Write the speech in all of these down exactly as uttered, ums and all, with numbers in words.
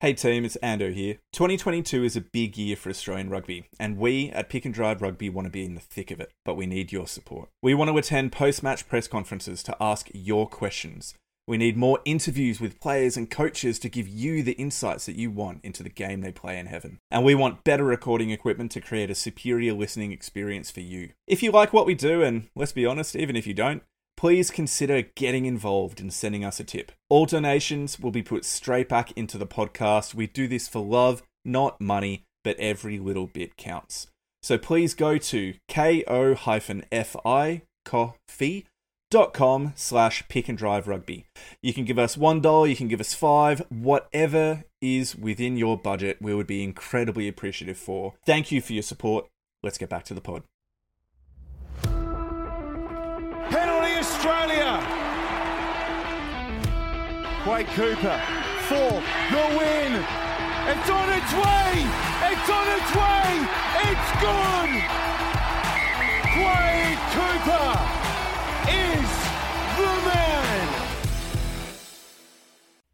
Hey team, it's Ando here. twenty twenty-two is a big year for Australian rugby, and we at Pick and Drive Rugby want to be in the thick of it, but we need your support. We want to attend post-match press conferences to ask your questions. We need more interviews with players and coaches to give you the insights that you want into the game they play in heaven. And we want better recording equipment to create a superior listening experience for you. If you like what we do, and let's be honest, even if you don't, please consider getting involved and sending us a tip. All donations will be put straight back into the podcast. We do this for love, not money, but every little bit counts. So please go to ko-fi.com slash pick and drive rugby. You can give us one dollar, you can give us five, whatever is within your budget, we would be incredibly appreciative for. Thank you for your support. Let's get back to the pod. Australia. Quay Cooper for the win. It's on its way. It's on its way. It's gone. Quay Cooper is the man.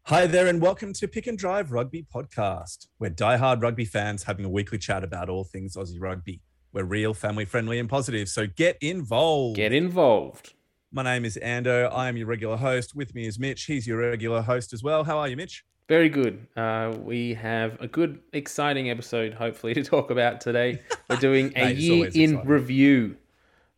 Hi there and welcome to Pick and Drive Rugby Podcast. We're diehard rugby fans having a weekly chat about all things Aussie rugby. We're real, family friendly and positive, so get involved. Get involved. My name is Ando. I am your regular host. With me is Mitch. He's your regular host as well. How are you, Mitch? Very good. Uh, we have a good, exciting episode, hopefully, to talk about today. We're doing a Mate, year in exciting. review.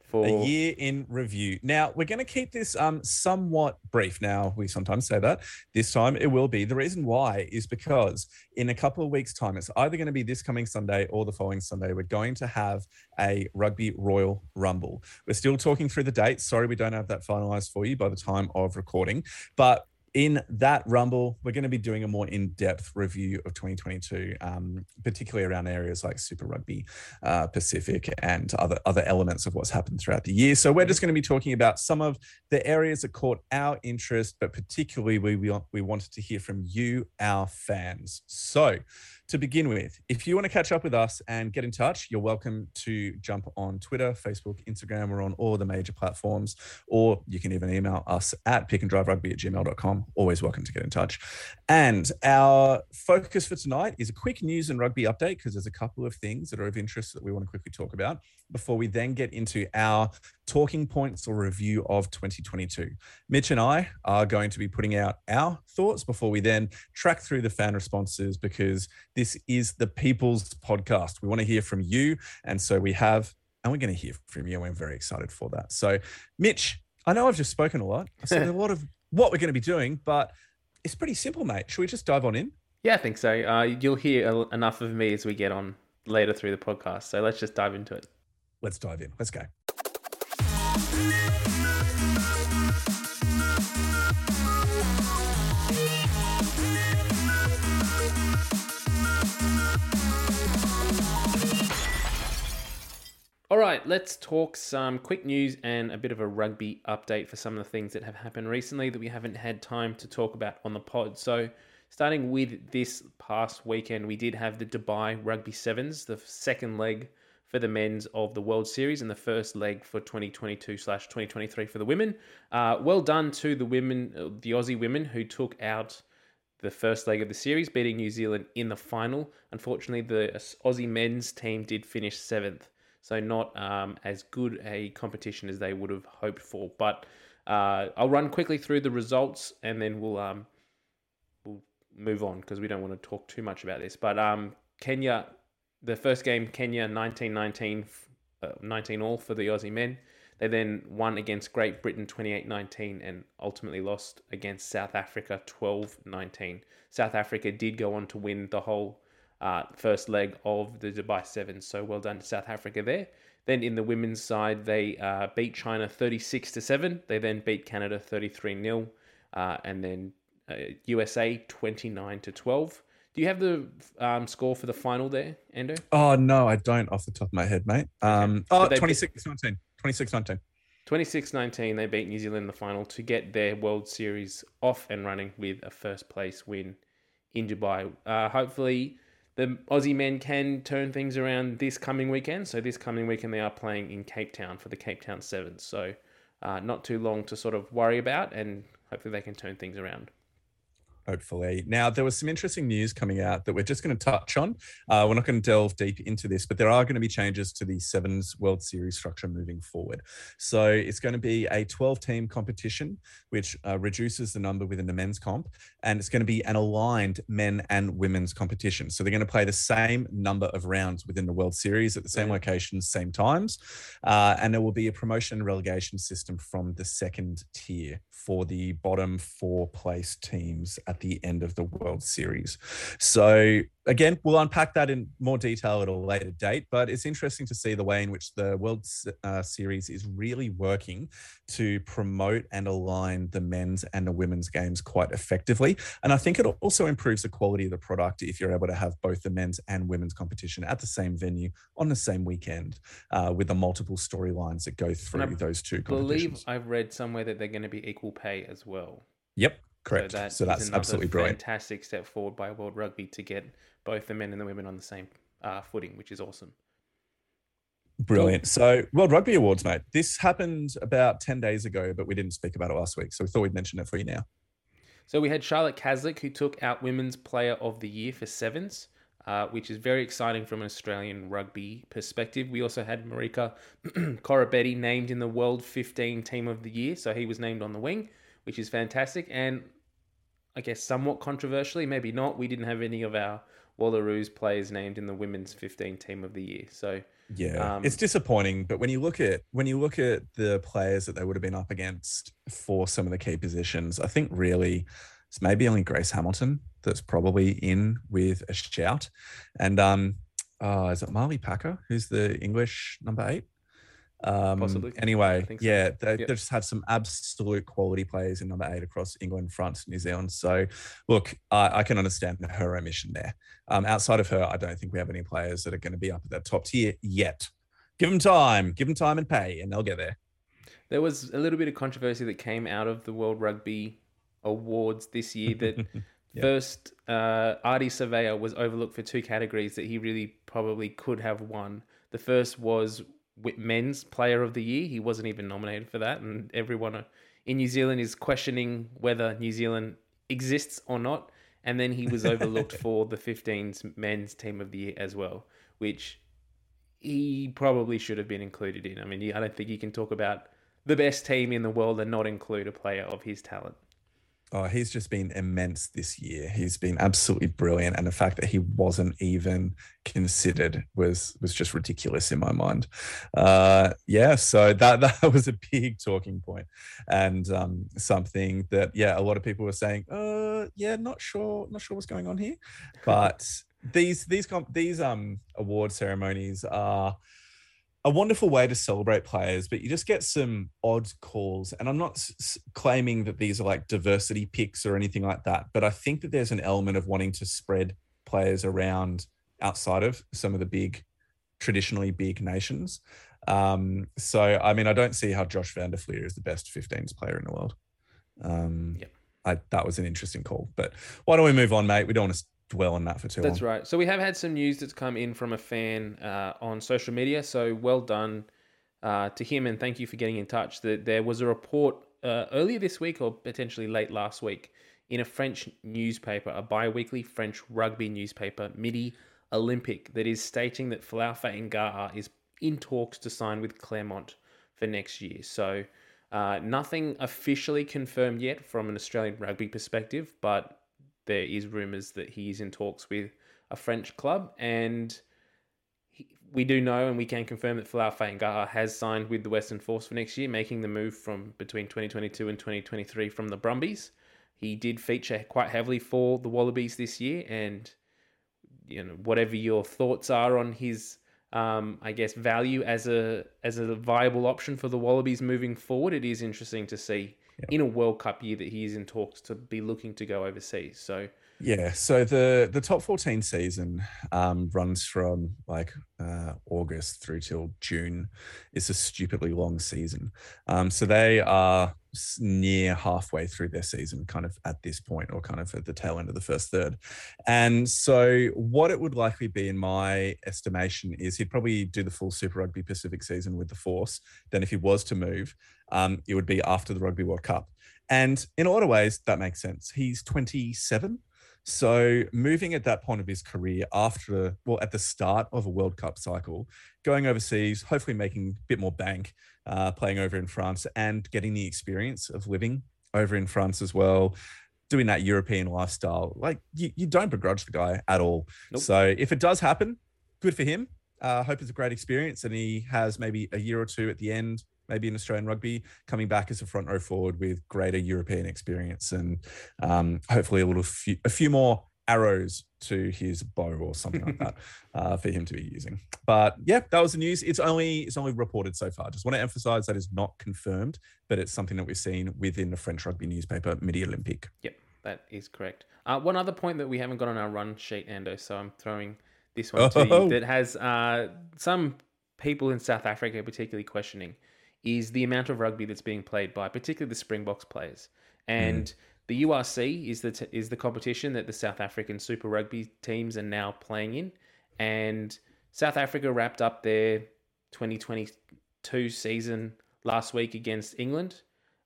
For... A year in review. Now, we're going to keep this um, somewhat brief. Now, we sometimes say that. This time it will be. The reason why is because in a couple of weeks' time, it's either going to be this coming Sunday or the following Sunday, we're going to have a Rugby Royal Rumble. We're still talking through the dates. Sorry, we don't have that finalised for you by the time of recording. But in that Rumble, we're going to be doing a more in-depth review of twenty twenty-two, um, particularly around areas like Super Rugby uh, Pacific and other, other elements of what's happened throughout the year. So we're just going to be talking about some of the areas that caught our interest, but particularly we, we, we wanted to hear from you, our fans. So to begin with, if you want to catch up with us and get in touch, you're welcome to jump on Twitter, Facebook, Instagram. We're on all the major platforms, or you can even email us at pick and drive rugby at gmail dot com. Always welcome to get in touch. And our focus for tonight is a quick news and rugby update, because there's a couple of things that are of interest that we want to quickly talk about before we then get into our talking points or review of twenty twenty-two. Mitch and I are going to be putting out our thoughts before we then track through the fan responses, because this is the people's podcast. We want to hear from you. And so we have, and we're going to hear from you. And we're very excited for that. So Mitch, I know I've just spoken a lot. I've said a lot of what we're going to be doing, but it's pretty simple, mate. Should we just dive on in? Yeah, I think so. Uh, you'll hear a- enough of me as we get on later through the podcast. So let's just dive into it. Let's dive in. Let's go. All right, let's talk some quick news and a bit of a rugby update for some of the things that have happened recently that we haven't had time to talk about on the pod. So starting with this past weekend, we did have the Dubai Rugby Sevens, the second leg for the men's of the World Series and the first leg for twenty twenty-two slash twenty twenty-three for the women. Uh, well done to the women, the Aussie women, who took out the first leg of the series, beating New Zealand in the final. Unfortunately, the Aussie men's team did finish seventh. So not um, as good a competition as they would have hoped for. But uh, I'll run quickly through the results and then we'll um, we'll move on, because we don't want to talk too much about this. But um, Kenya, the first game, Kenya nineteen nineteen, uh, nineteen all for the Aussie men. They then won against Great Britain twenty-eight nineteen and ultimately lost against South Africa twelve nineteen. South Africa did go on to win the whole Uh, first leg of the Dubai Sevens. So well done to South Africa there. Then in the women's side, they uh, beat China thirty-six to seven. They then beat Canada thirty-three nil, uh, and then uh, U S A twenty-nine to twelve. Do you have the um, score for the final there, Ando? Oh, no, I don't off the top of my head, mate. Um, okay. Oh, twenty-six nineteen. twenty-six nineteen. twenty-six nineteen, they beat New Zealand in the final to get their World Series off and running with a first place win in Dubai. Uh, hopefully the Aussie men can turn things around this coming weekend. So this coming weekend they are playing in Cape Town for the Cape Town Sevens. So uh, not too long to sort of worry about, and hopefully they can turn things around. hopefully. Now, there was some interesting news coming out that we're just going to touch on. Uh, we're not going to delve deep into this, but there are going to be changes to the Sevens World Series structure moving forward. So it's going to be a twelve-team competition, which uh, reduces the number within the men's comp, and it's going to be an aligned men and women's competition. So they're going to play the same number of rounds within the World Series at the same locations, same times, uh, and there will be a promotion and relegation system from the second tier for the bottom four place teams at the end of the World Series. So again, we'll unpack that in more detail at a later date, but it's interesting to see the way in which the World uh, Series is really working to promote and align the men's and the women's games quite effectively. And I think it also improves the quality of the product if you're able to have both the men's and women's competition at the same venue on the same weekend uh, with the multiple storylines that go through those two competitions. I believe I've read somewhere that they're going to be equal pay as well. Yep. Correct. So, that so that's absolutely brilliant. Fantastic step forward by World Rugby to get both the men and the women on the same uh, footing, which is awesome. Brilliant. So World Rugby Awards, mate. This happened about ten days ago, but we didn't speak about it last week. So we thought we'd mention it for you now. So we had Charlotte Caslick, who took out Women's Player of the Year for Sevens, uh, which is very exciting from an Australian rugby perspective. We also had Marika Corabetti named in the World fifteen Team of the Year. So he was named on the wing, which is fantastic. And I guess somewhat controversially, maybe not, we didn't have any of our Wallaroos players named in the Women's fifteen Team of the Year. So yeah, um, it's disappointing. But when you look at when you look at the players that they would have been up against for some of the key positions, I think really it's maybe only Grace Hamilton that's probably in with a shout. And um, uh, is it Marley Packer who's the English number eight? Um, Possibly. Anyway, so. yeah, they, yep. they just had some absolute quality players in number eight across England, France, New Zealand. So, look, I, I can understand her omission there. Um, outside of her, I don't think we have any players that are going to be up at that top tier yet. Give them time, give them time and pay, and they'll get there. There was a little bit of controversy that came out of the World Rugby Awards this year that yep. first uh, Artie Surveyor was overlooked for two categories that he really probably could have won. The first was Men's Player of the Year. He wasn't even nominated for that, and everyone in New Zealand is questioning whether New Zealand exists or not. And then he was overlooked for the fifteens Men's Team of the Year as well, which he probably should have been included in. I mean, I don't think you can talk about the best team in the world and not include a player of his talent. Oh, he's just been immense this year. He's been absolutely brilliant. And the fact that he wasn't even considered was was just ridiculous in my mind. Uh, yeah, so that, that was a big talking point and um, something that, yeah, a lot of people were saying, uh, yeah, not sure, not sure what's going on here. But these, these, these um, award ceremonies are a wonderful way to celebrate players, but you just get some odd calls. And I'm not s- claiming that these are like diversity picks or anything like that, but I think that there's an element of wanting to spread players around outside of some of the big, traditionally big nations. Um, so, I mean, I don't see how Josh Vanderfleer is the best fifteens player in the world. Um, yep. I, that was an interesting call, but why don't we move on, mate? We don't want to dwell on that for too long. That's right. So we have had some news that's come in from a fan uh, on social media. So well done uh, to him, and thank you for getting in touch. That there was a report uh, earlier this week, or potentially late last week, in a French newspaper, a bi-weekly French rugby newspaper, Midi Olympique, that is stating that Folau Fainga'a is in talks to sign with Clermont for next year. So uh, nothing officially confirmed yet from an Australian rugby perspective, but there is rumours that he is in talks with a French club, and he, we do know and we can confirm that Folau Fainga'a has signed with the Western Force for next year, making the move from between twenty twenty-two and twenty twenty-three from the Brumbies. He did feature quite heavily for the Wallabies this year, and you know, whatever your thoughts are on his, um, I guess, value as a as a viable option for the Wallabies moving forward, it is interesting to see. Yep. In a World Cup year that he is in talks to be looking to go overseas. So yeah, so the the top fourteen season um, runs from like uh, August through till June. It's a stupidly long season. Um, so they are near halfway through their season kind of at this point, or kind of at the tail end of the first third. And so what it would likely be, in my estimation, is he'd probably do the full Super Rugby Pacific season with the Force. Then if he was to move, um, it would be after the Rugby World Cup. And in a lot of ways, that makes sense. He's twenty-seven. So moving at that point of his career after, well, at the start of a World Cup cycle, going overseas, hopefully making a bit more bank, uh, playing over in France and getting the experience of living over in France as well, doing that European lifestyle. Like, you, you don't begrudge the guy at all. Nope. So if it does happen, good for him. I uh, hope it's a great experience. And he has maybe a year or two at the end, maybe in Australian rugby, coming back as a front row forward with greater European experience and um, hopefully a little few, a few more arrows to his bow or something like that uh, for him to be using. But yeah, that was the news. It's only it's only reported so far. Just want to emphasise that is not confirmed, but it's something that we've seen within the French rugby newspaper Midi-Olympique. Yep, that is correct. Uh, one other point that we haven't got on our run sheet, Ando, so I'm throwing this one to oh. you, that has uh, some people in South Africa particularly questioning, is the amount of rugby that's being played by particularly the Springboks players. And mm. the U R C is the t- is the competition that the South African Super Rugby teams are now playing in. And South Africa wrapped up their twenty twenty-two season last week against England.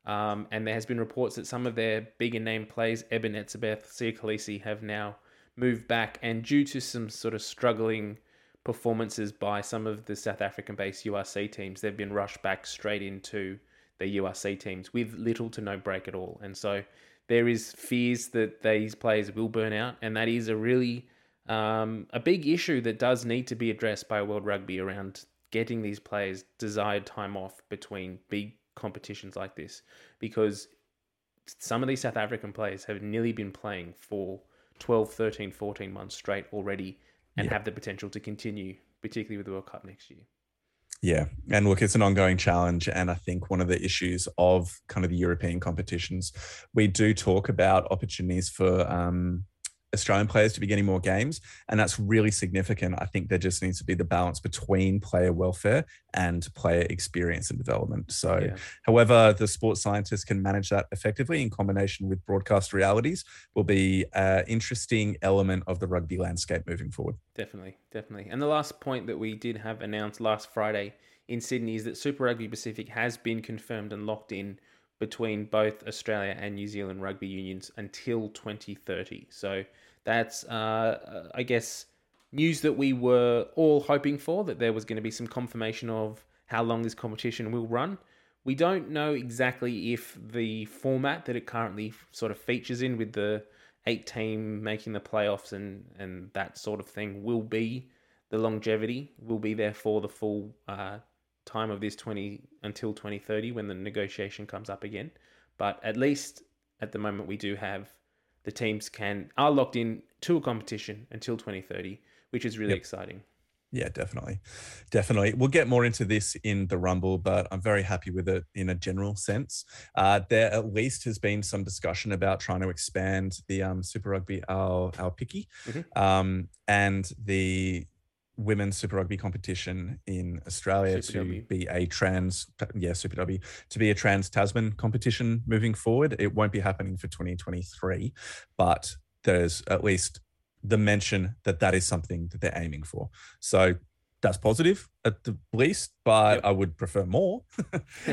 Um, and there has been reports that some of their bigger name players, Eben Etzebeth, Sia Kolisi, have now moved back. And due to some sort of struggling performances by some of the South African-based U R C teams, they've been rushed back straight into the U R C teams with little to no break at all. And so there is fears that these players will burn out, and that is a really um, a big issue that does need to be addressed by World Rugby around getting these players desired time off between big competitions like this, because some of these South African players have nearly been playing for twelve, thirteen, fourteen months straight already, and yeah. have the potential to continue, particularly with the World Cup next year. Yeah. And look, it's an ongoing challenge. And I think one of the issues of kind of the European competitions, we do talk about opportunities for um, Australian players to be getting more games. And that's really significant. I think there just needs to be the balance between player welfare and player experience and development. So yeah. however the sports scientists can manage that effectively in combination with broadcast realities will be an interesting element of the rugby landscape moving forward. Definitely, definitely. And the last point that we did have announced last Friday in Sydney is that Super Rugby Pacific has been confirmed and locked in between both Australia and New Zealand rugby unions until twenty thirty. So that's, uh, I guess, news that we were all hoping for, that there was going to be some confirmation of how long this competition will run. We don't know exactly if the format that it currently sort of features in, with the eight team making the playoffs and, and that sort of thing, will be the longevity, will be there for the full uh time of this twenty until twenty thirty when the negotiation comes up again. But at least at the moment we do have the teams can are locked in to a competition until twenty thirty, which is really yep. exciting. Yeah, definitely. Definitely. We'll get more into this in the Rumble, but I'm very happy with it in a general sense. Uh, there at least has been some discussion about trying to expand the um, Super Rugby our, our picky mm-hmm. um, and the women's Super Rugby competition in Australia Super to w. be a trans, yeah, Super W, to be a trans Tasman competition moving forward. It won't be happening for twenty twenty-three, but there's at least the mention that that is something that they're aiming for. So that's positive at the least, but yep. I would prefer more.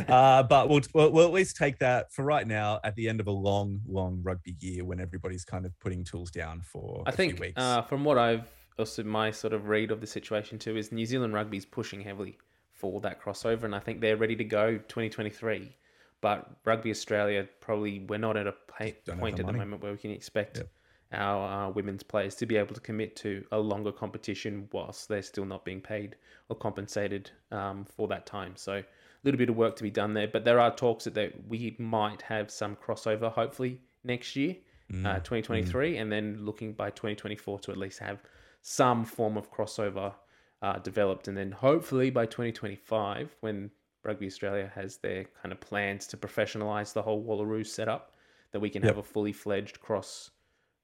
uh, but we'll, we'll we'll at least take that for right now at the end of a long, long rugby year when everybody's kind of putting tools down for I a think, few weeks. Uh, from what I've Also, my sort of read of the situation too is New Zealand rugby is pushing heavily for that crossover, and I think they're ready to go twenty twenty-three. But Rugby Australia, probably we're not at a point at the moment where we can expect yep. our uh, women's players to be able to commit to a longer competition whilst they're still not being paid or compensated um, for that time. So a little bit of work to be done there, but there are talks that they, we might have some crossover hopefully next year, mm. uh, twenty twenty-three, mm. and then looking by twenty twenty-four to at least have some form of crossover uh, developed. And then hopefully by twenty twenty-five, when Rugby Australia has their kind of plans to professionalise the whole Wallaroos setup, that we can yep. have a fully fledged cross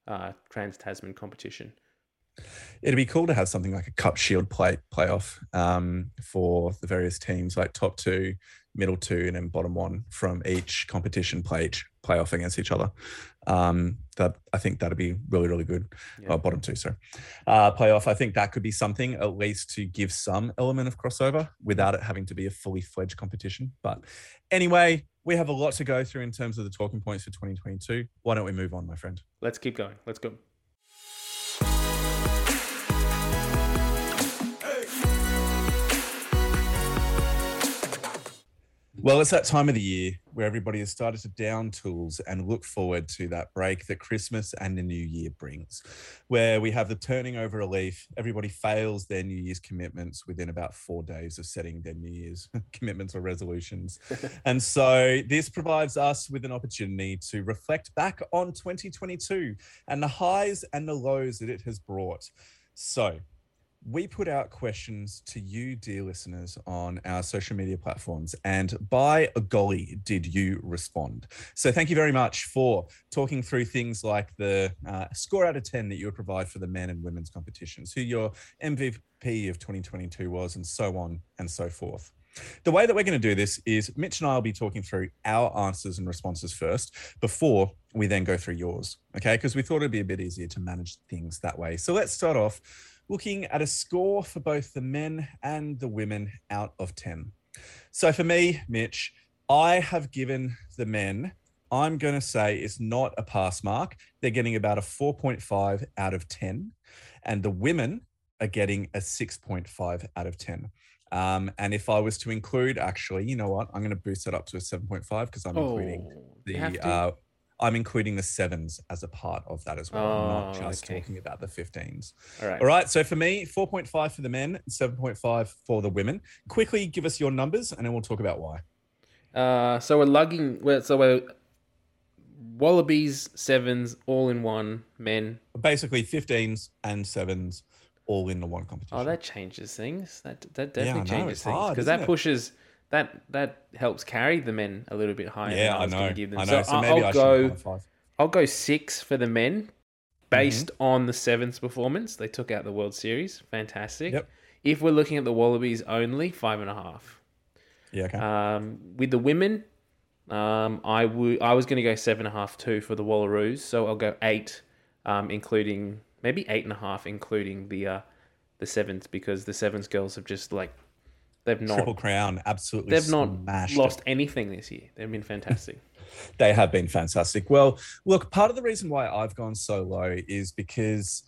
uh, trans-Tasman competition. It'd be cool to have something like a Cup Shield play playoff um, for the various teams, like top two middle two and then bottom one from each competition play each play off against each other. Um, that I think that'd be really, really good. Yeah. Oh, bottom two, sorry. Uh, play off, I think that could be something at least to give some element of crossover without it having to be a fully fledged competition. But anyway, we have a lot to go through in terms of the talking points for twenty twenty-two. Why don't we move on, my friend? Let's keep going. Let's go. Well, it's that time of the year where everybody has started to down tools and look forward to that break that Christmas and the new year brings, where we have the turning over a leaf. Everybody fails their New Year's commitments within about four days of setting their New Year's commitments or resolutions. And so this provides us with an opportunity to reflect back on twenty twenty-two and the highs and the lows that it has brought. So we put out questions to you, dear listeners, on our social media platforms, and by a golly, did you respond. So thank you very much for talking through things like the uh, score out of ten that you would provide for the men and women's competitions, who your M V P of twenty twenty-two was, and so on and so forth. The way that we're going to do this is Mitch and I will be talking through our answers and responses first before we then go through yours, okay? Because we thought it'd be a bit easier to manage things that way. So let's start off looking at a score for both the men and the women out of ten. So for me, Mitch, I have given the men, I'm going to say it's not a pass mark. They're getting about a four point five out of ten. And the women are getting a six point five out of ten. Um, and if I was to include, actually, you know what? I'm going to boost it up to a seven point five because I'm oh, including the... Uh, I'm including the sevens as a part of that as well. Oh, I'm not just okay. talking about the fifteens. All right. All right. So for me, four point five for the men, seven point five for the women. Quickly give us your numbers and then we'll talk about why. Uh, so we're lugging... We're, so we're Wallabies, sevens, all in one, men. Basically fifteens and sevens. All in the one competition. Oh, that changes things. That that definitely yeah, changes it's things because that it? pushes that that helps carry the men a little bit higher. Yeah, than I, I was know. Give them. I know. So, so maybe I'll I go. Five. I'll go six for the men, based mm-hmm. on the sevens performance. They took out the World Series. Fantastic. Yep. If we're looking at the Wallabies only, five and a half. Yeah. Okay. Um, with the women, um, I would. I was going to go seven and a half too for the Wallaroos. So I'll go eight, um, including. Maybe eight and a half, including the uh, the sevens, because the sevens girls have just like they've not triple crown, absolutely. They've not lost it. anything this year. They've been fantastic. They have been fantastic. Well, look, part of the reason why I've gone so low is because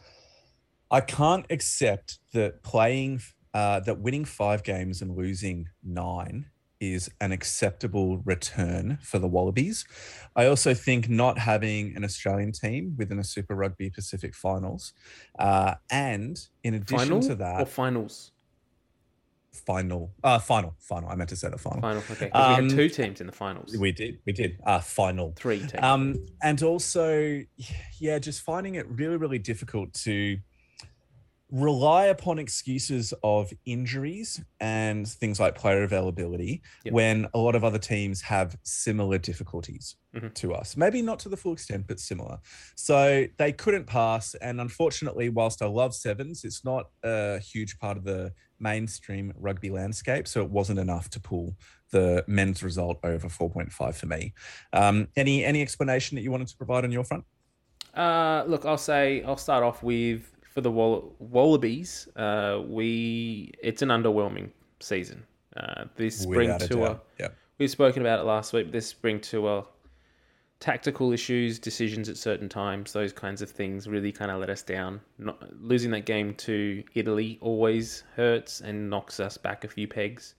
I can't accept that playing uh, that winning five games and losing nine is an acceptable return for the Wallabies. I also think not having an Australian team within a Super Rugby Pacific finals, uh, and in addition final to that, or finals, final, uh, final, final. I meant to say the final. Final. Okay, um, we had two teams in the finals. We did, we did. Uh, final three teams. Um, and also, yeah, just finding it really, really difficult to rely upon excuses of injuries and things like player availability yep. when a lot of other teams have similar difficulties mm-hmm. to us. Maybe not to the full extent, but similar. So they couldn't pass. And unfortunately, whilst I love sevens, it's not a huge part of the mainstream rugby landscape. So it wasn't enough to pull the men's result over four point five for me. Um, any, any explanation that you wanted to provide on your front? Uh, look, I'll say, I'll start off with, for the Wall- Wallabies, uh, we it's an underwhelming season. Uh, this spring Without tour, yep. we've spoken about it last week. This spring tour, tactical issues, decisions at certain times, those kinds of things really kind of let us down. Not, losing that game to Italy always hurts and knocks us back a few pegs.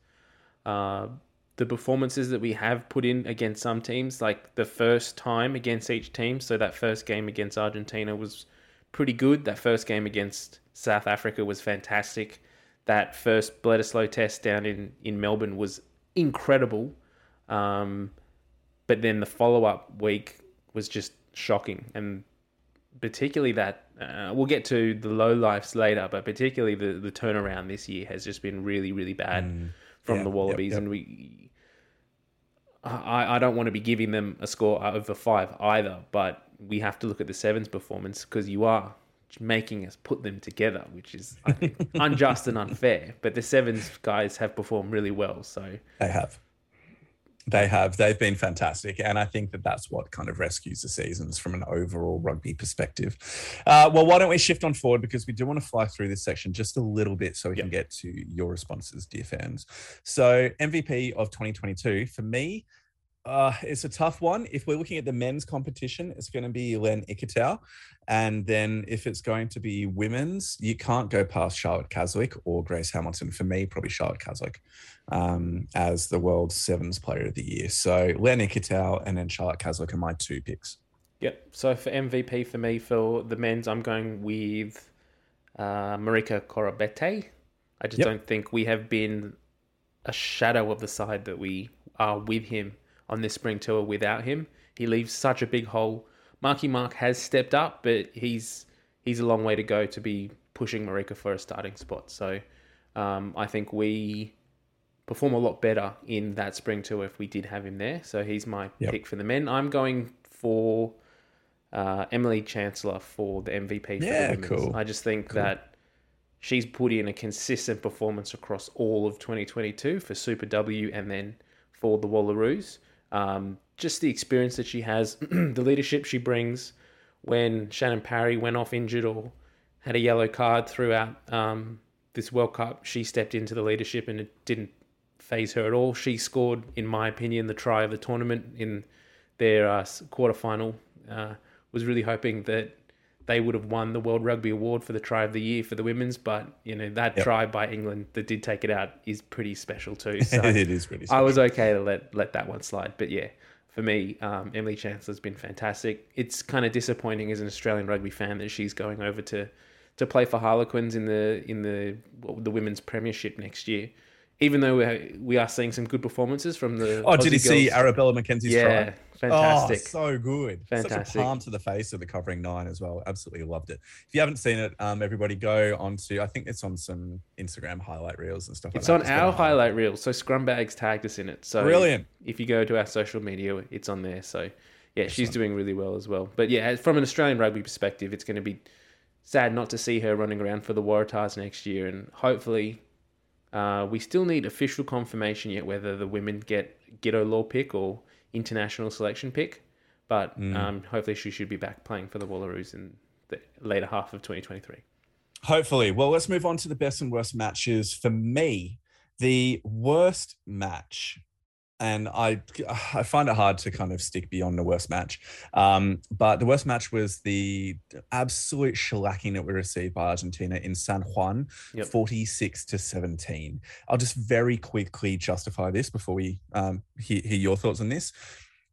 Uh, the performances that we have put in against some teams, like the first time against each team, so that first game against Argentina was pretty good. That first game against South Africa was fantastic. That first Bledisloe test down in, in Melbourne was incredible. Um, but then the follow-up week was just shocking. And particularly that, uh, we'll get to the lowlifes later, but particularly the, the turnaround this year has just been really, really bad mm, from yeah, the Wallabies. Yep, yep. And we, I, I don't want to be giving them a score over five either, but we have to look at the sevens performance because you are making us put them together, which is, I think, unjust and unfair. But the sevens guys have performed really well. So they have. They have. They've been fantastic. And I think that that's what kind of rescues the seasons from an overall rugby perspective. Uh, well, why don't we shift on forward, because we do want to fly through this section just a little bit so we yep. can get to your responses, dear fans. So M V P of twenty twenty-two, for me, uh, it's a tough one. If we're looking at the men's competition, it's going to be Len Ikitau. And then if it's going to be women's, you can't go past Charlotte Caslick or Grace Hamilton. For me, probably Charlotte Caslick. Um, as the World Sevens Player of the Year. So Len Ikitau and then Charlotte Caslick are my two picks. Yep. So for M V P for me, for the men's, I'm going with uh, Marika Korobete. I just yep. don't think we have been a shadow of the side that we are with him on this spring tour without him. He leaves such a big hole. Marky Mark has stepped up, but he's he's a long way to go to be pushing Marika for a starting spot. So um, I think we... perform a lot better in that spring tour if we did have him there. So he's my yep. pick for the men. I'm going for uh, Emily Chancellor for the M V P. Yeah, for the women's. Cool. I just think cool. that she's put in a consistent performance across all of twenty twenty-two for Super W and then for the Wallaroos. Um, just the experience that she has, the leadership she brings when Shannon Parry went off injured or had a yellow card throughout um, this World Cup. She stepped into the leadership and it didn't phase her at all. She scored, in my opinion, the try of the tournament in their uh, quarterfinal. Uh, was really hoping that they would have won the World Rugby Award for the try of the year for the women's, but you know that yep. try by England that did take it out is pretty special too. So it is pretty special. I was okay to let let that one slide, but yeah, for me, um, Emily Chancellor's been fantastic. It's kind of disappointing as an Australian rugby fan that she's going over to to play for Harlequins in the in the the women's premiership next year. Even though we we are seeing some good performances from the oh, Aussie did he girls. See Arabella McKenzie's yeah, try? Fantastic, oh, so good, fantastic. Such a palm to the face of the covering nine as well. Absolutely loved it. If you haven't seen it, um, everybody go onto. I think it's on some Instagram highlight reels and stuff. It's like that. It's on our highlight reels. So Scrumbags tagged us in it. So brilliant. If you go to our social media, it's on there. So yeah, excellent. She's doing really well as well. But yeah, from an Australian rugby perspective, it's going to be sad not to see her running around for the Waratahs next year, and hopefully. Uh, we still need official confirmation yet whether the women get Giddo Law pick or international selection pick. But mm. um, hopefully she should be back playing for the Wallaroos in the later half of twenty twenty-three. Hopefully. Well, let's move on to the best and worst matches. For me, the worst match, and I I find it hard to kind of stick beyond the worst match, um, but the worst match was the absolute shellacking that we received by Argentina in San Juan, yep. forty-six to seventeen. I'll just very quickly justify this before we um, hear, hear your thoughts on this.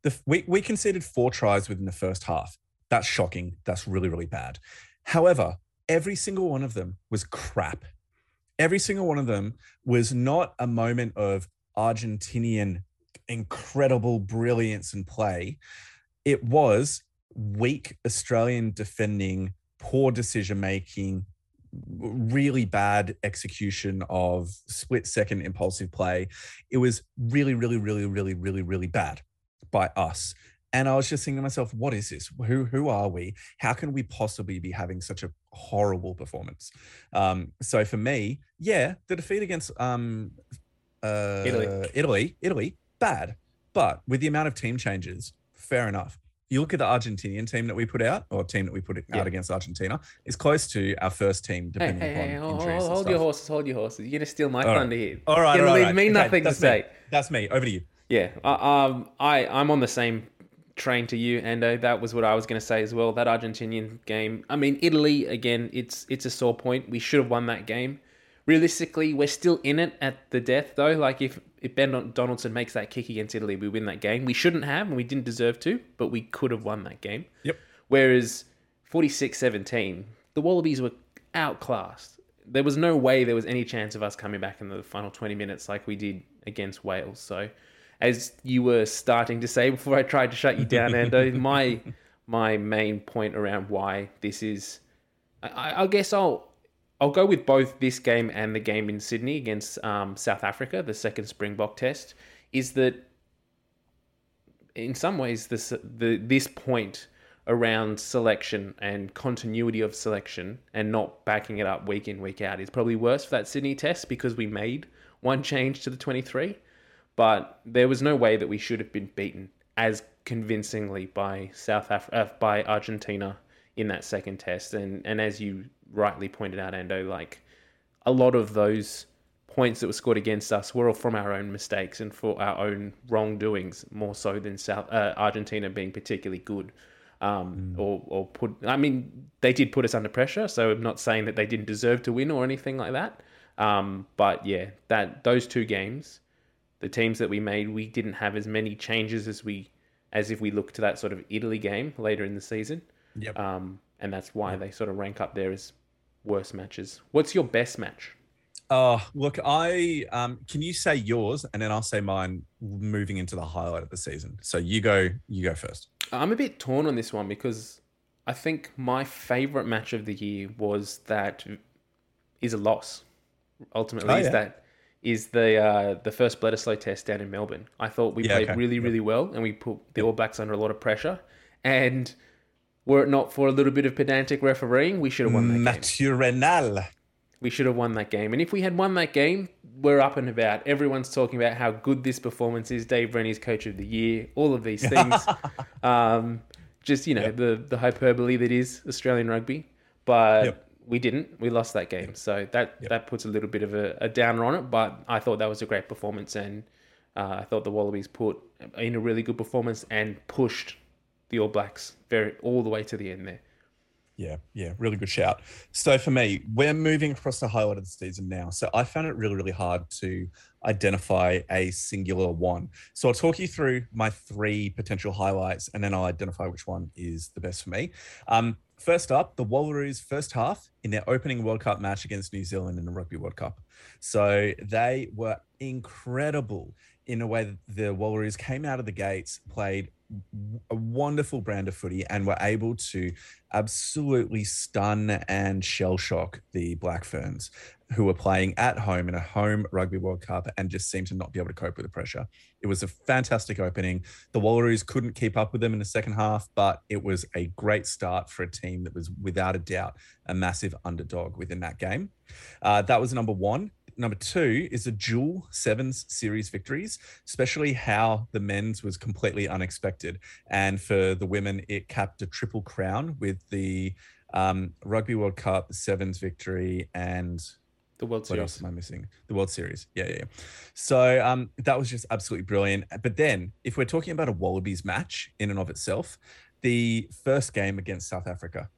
The, we, we conceded four tries within the first half. That's shocking. That's really, really bad. However, every single one of them was crap. Every single one of them was not a moment of Argentinian incredible brilliance and play. It was weak Australian defending, poor decision making, really bad execution of split second impulsive play. It was really, really, really, really, really, really bad by us. And I was just thinking to myself, what is this? Who who are we? How can we possibly be having such a horrible performance? Um, so for me, yeah, the defeat against um, uh, Italy, Italy, Italy. Bad, but with the amount of team changes, fair enough. You look at the Argentinian team that we put out, or team that we put out yeah. against Argentina, it's close to our first team, depending hey, hey, upon hey, injuries. Hold, hold your horses, hold your horses. You're going to steal my all thunder right. here. All right, You're all right. Leave right. me okay, nothing to say. Me. That's me. Over to you. Yeah, I, um, I, I'm on the same train to you, Ando. That was what I was going to say as well. That Argentinian game. I mean, Italy, again, it's it's a sore point. We should have won that game. Realistically, we're still in it at the death, though. Like, if, if Ben Donaldson makes that kick against Italy, we win that game. We shouldn't have, and we didn't deserve to, but we could have won that game. Yep. Whereas forty-six seventeen, the Wallabies were outclassed. There was no way there was any chance of us coming back in the final twenty minutes like we did against Wales. So, as you were starting to say before I tried to shut you down, Ando, my, my main point around why this is... I, I guess I'll... I'll go with both this game and the game in Sydney against um, South Africa, the second Springbok test, is that in some ways this, the, this point around selection and continuity of selection and not backing it up week in, week out is probably worse for that Sydney test because we made one change to the twenty-three. but there was no way that we should have been beaten as convincingly by South Af- uh, by Argentina in that second test. And, and as you rightly pointed out, Ando, like a lot of those points that were scored against us were all from our own mistakes and for our own wrongdoings, more so than South uh, Argentina being particularly good. Um, mm. or, or put, I mean, they did put us under pressure, so I'm not saying that they didn't deserve to win or anything like that. Um, but yeah, that those two games, the teams that we made, we didn't have as many changes as we, as if we look to that sort of Italy game later in the season. Yep. Um, and that's why yep. they sort of rank up there as worst matches. What's your best match? Oh, uh, look, I, um, can you say yours and then I'll say mine moving into the highlight of the season. So you go, you go first. I'm a bit torn on this one because I think my favourite match of the year was that is a loss. Ultimately, oh, is yeah. that is the uh, the first Bledisloe test down in Melbourne. I thought we yeah, played okay. really, really yep. well, and we put the All Blacks under a lot of pressure. And were it not for a little bit of pedantic refereeing, we should have won that Mathieu game. Renal. We should have won that game. And if we had won that game, we're up and about. Everyone's talking about how good this performance is. Dave Rennie's coach of the year, all of these things. um, just, you know, yep. the, the hyperbole that is Australian rugby. But yep. we didn't. We lost that game. Yep. So that, yep. that puts a little bit of a, a downer on it. But I thought that was a great performance. And uh, I thought the Wallabies put in a really good performance and pushed the All Blacks very all the way to the end there. Yeah, yeah, really good shout. So for me, we're moving across the highlight of the season now. So I found it really, really hard to identify a singular one. So I'll talk you through my three potential highlights and then I'll identify which one is the best for me. Um, first up, the Wallaroos first half in their opening World Cup match against New Zealand in the Rugby World Cup. So they were incredible in a way that the Wallaroos came out of the gates, played a wonderful brand of footy and were able to absolutely stun and shell shock the Black Ferns, who were playing at home in a home Rugby World Cup and just seemed to not be able to cope with the pressure. It was a fantastic opening. The Wallaroos couldn't keep up with them in the second half, but it was a great start for a team that was without a doubt a massive underdog within that game. Uh, that was number one. Number two is the dual sevens series victories, especially how the men's was completely unexpected. And for the women, it capped a triple crown with the um, Rugby World Cup, the sevens victory, and the World Series. What else am I missing? The World Series. Yeah, yeah, yeah. So um, that was just absolutely brilliant. But then if we're talking about a Wallabies match in and of itself, the first game against South Africa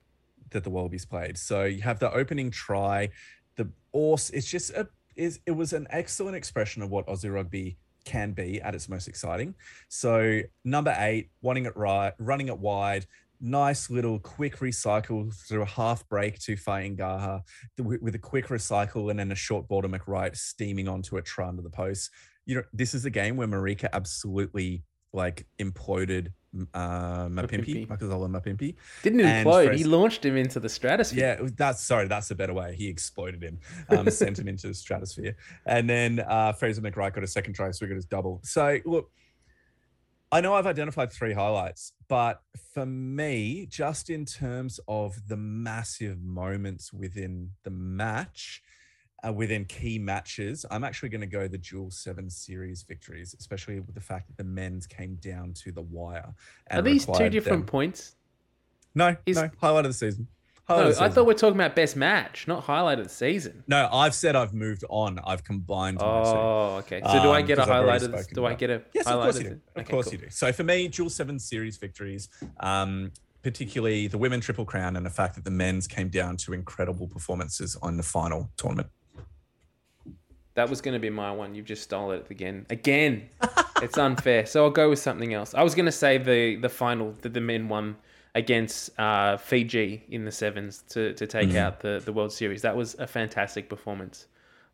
that the Wallabies played. So you have the opening try, the awesome, it's just a Is it was an excellent expression of what Aussie rugby can be at its most exciting. So number eight, running it right, running it wide, nice little quick recycle through a half break to Fainga'a with a quick recycle and then a short ball to McWright steaming onto a try under the post. You know, this is a game where Marika absolutely like imploded uh, Mapimpi, Makazola Mapimpi. Didn't implode, Fres- he launched him into the stratosphere. Yeah, that's sorry, that's a better way. He exploded him, um, sent him into the stratosphere. And then uh, Fraser McWright got a second try, so we got his double. So look, I know I've identified three highlights, but for me, just in terms of the massive moments within the match, Uh, within key matches, I'm actually going to go the dual seven series victories, especially with the fact that the men's came down to the wire. And are these two different them... points? No, Is... no. Highlight of the season. Highlight no, of the season. I thought we're talking about best match, not highlight of the season. No, I've said I've moved on. I've combined. Oh, okay. So do I get um, a highlight of this? Do about... I get a yes, highlight? Of course you do. Of okay, course cool. you do. So for me, dual seven series victories, um, particularly the women triple crown and the fact that the men's came down to incredible performances on the final tournament. That was going to be my one. You've just stolen it again. Again. It's unfair. So I'll go with something else. I was going to say the the final that the men won against uh, Fiji in the sevens to, to take mm-hmm. out the, the World Series. That was a fantastic performance,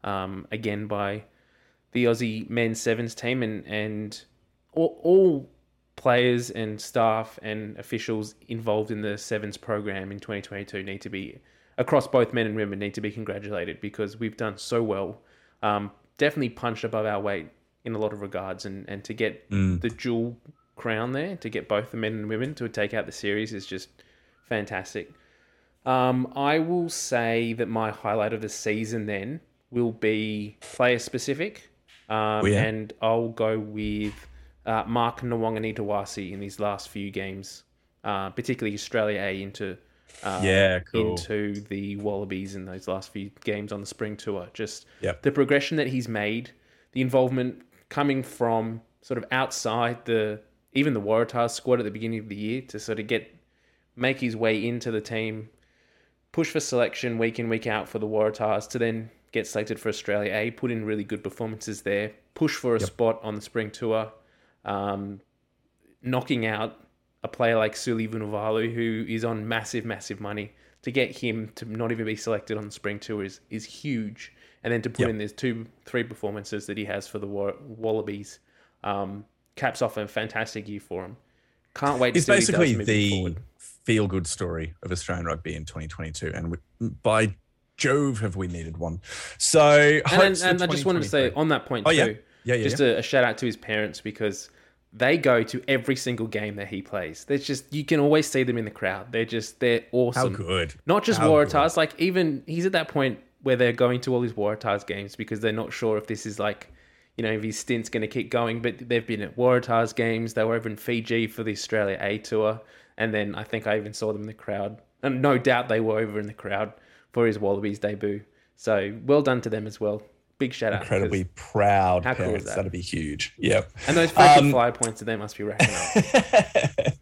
um, again, by the Aussie men's sevens team. And, and all, all players and staff and officials involved in the sevens program in twenty twenty-two need to be, across both men and women, need to be congratulated because we've done so well. Um, definitely punched above our weight in a lot of regards, and, and to get mm. the dual crown there, to get both the men and women to take out the series is just fantastic. Um, I will say that my highlight of the season then will be player specific. Um, yeah. And I'll go with uh, Mark Nwanganitawasi in his last few games, uh, particularly Australia A into uh, yeah, cool. into the Wallabies in those last few games on the spring tour. Just yep. the progression that he's made, the involvement coming from sort of outside the even the Waratahs squad at the beginning of the year to sort of get make his way into the team, push for selection week in, week out for the Waratahs to then get selected for Australia A, put in really good performances there, push for a yep. spot on the spring tour, um, knocking out a player like Suli Vunuvalu, who is on massive, massive money. To get him to not even be selected on the spring tour is, is huge. And then to put yep. in these two, three performances that he has for the Wall- Wallabies, um, caps off a fantastic year for him. Can't wait to it's see what he does moving forward. It's basically the feel-good story of Australian rugby in twenty twenty-two. And we, by Jove, have we needed one. So, and, and I just wanted to say on that point, oh, too, yeah. Yeah, yeah, just yeah. A, a shout out to his parents, because they go to every single game that he plays. There's just, you can always see them in the crowd. They're just, they're awesome. How good. Not just How Waratahs, good. Like even he's at that point where they're going to all his Waratahs games because they're not sure if this is like, you know, if his stint's going to keep going, but they've been at Waratahs games. They were over in Fiji for the Australia A tour. And then I think I even saw them in the crowd, and no doubt they were over in the crowd for his Wallabies debut. So well done to them as well. Big shout out. Incredibly proud parents. Cool is that? That'd be huge. Yep. And those freaking um, flyer points that they must be racking up.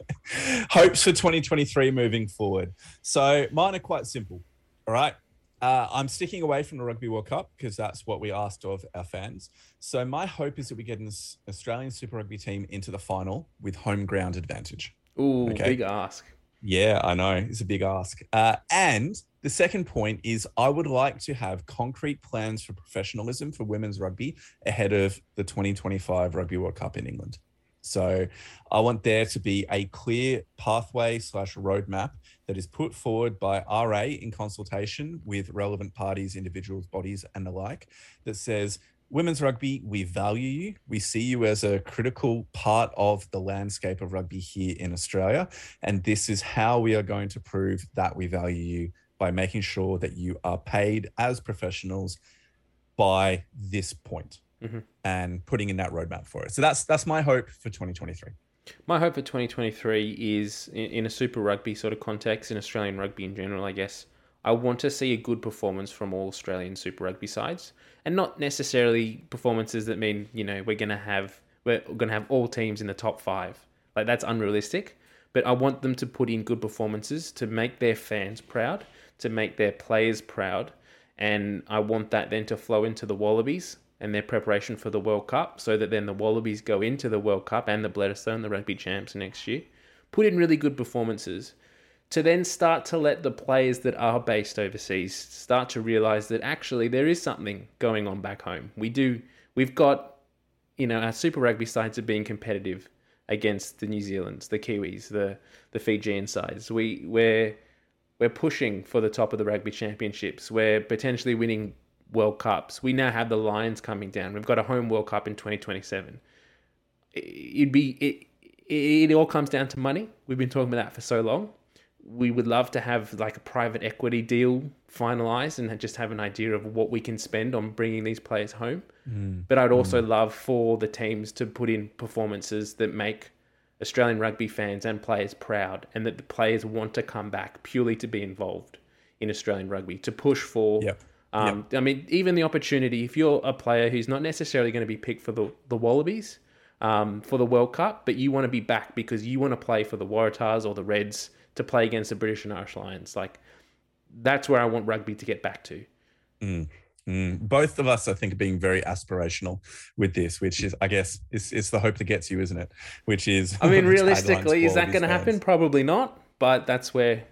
Hopes for twenty twenty-three moving forward. So mine are quite simple. All right. Uh, I'm sticking away from the Rugby World Cup because that's what we asked of our fans. So my hope is that we get an Australian Super Rugby team into the final with home ground advantage. Ooh, okay. Big ask. Yeah, I know. It's a big ask. Uh, and the second point is I would like to have concrete plans for professionalism for women's rugby ahead of the twenty twenty-five Rugby World Cup in England. So I want there to be a clear pathway slash roadmap that is put forward by R A in consultation with relevant parties, individuals, bodies, and the like, that says, women's rugby, we value you. We see you as a critical part of the landscape of rugby here in Australia. And this is how we are going to prove that we value you, by making sure that you are paid as professionals by this point, mm-hmm. and putting in that roadmap for it. So that's that's my hope for twenty twenty-three. My hope for twenty twenty-three is in, in a Super Rugby sort of context, in Australian rugby in general, I guess. I want to see a good performance from all Australian Super Rugby sides, and not necessarily performances that mean, you know, we're going to have we're going to have all teams in the top five. Like, that's unrealistic, but I want them to put in good performances to make their fans proud, to make their players proud, and I want that then to flow into the Wallabies and their preparation for the World Cup, so that then the Wallabies go into the World Cup and the Bledisloe and the Rugby Champs next year, put in really good performances, to then start to let the players that are based overseas start to realise that actually there is something going on back home. We do, we've got, you know, our Super Rugby sides are being competitive against the New Zealands, the Kiwis, the the Fijian sides. We we're we're pushing for the top of the rugby championships. We're potentially winning World Cups. We now have the Lions coming down. We've got a home World Cup in twenty twenty-seven. It'd be it. It all comes down to money. We've been talking about that for so long. We would love to have like a private equity deal finalized and just have an idea of what we can spend on bringing these players home. Mm. But I'd also mm. love for the teams to put in performances that make Australian rugby fans and players proud, and that the players want to come back purely to be involved in Australian rugby, to push for, yep. Um, yep. I mean, even the opportunity, if you're a player who's not necessarily going to be picked for the, the Wallabies um, for the World Cup, but you want to be back because you want to play for the Waratahs or the Reds, to play against the British and Irish Lions. Like, that's where I want rugby to get back to. Mm, mm. Both of us, I think, are being very aspirational with this, which is, I guess, it's, it's the hope that gets you, isn't it? Which is, I mean, realistically, is that going to happen? Probably not, but that's where,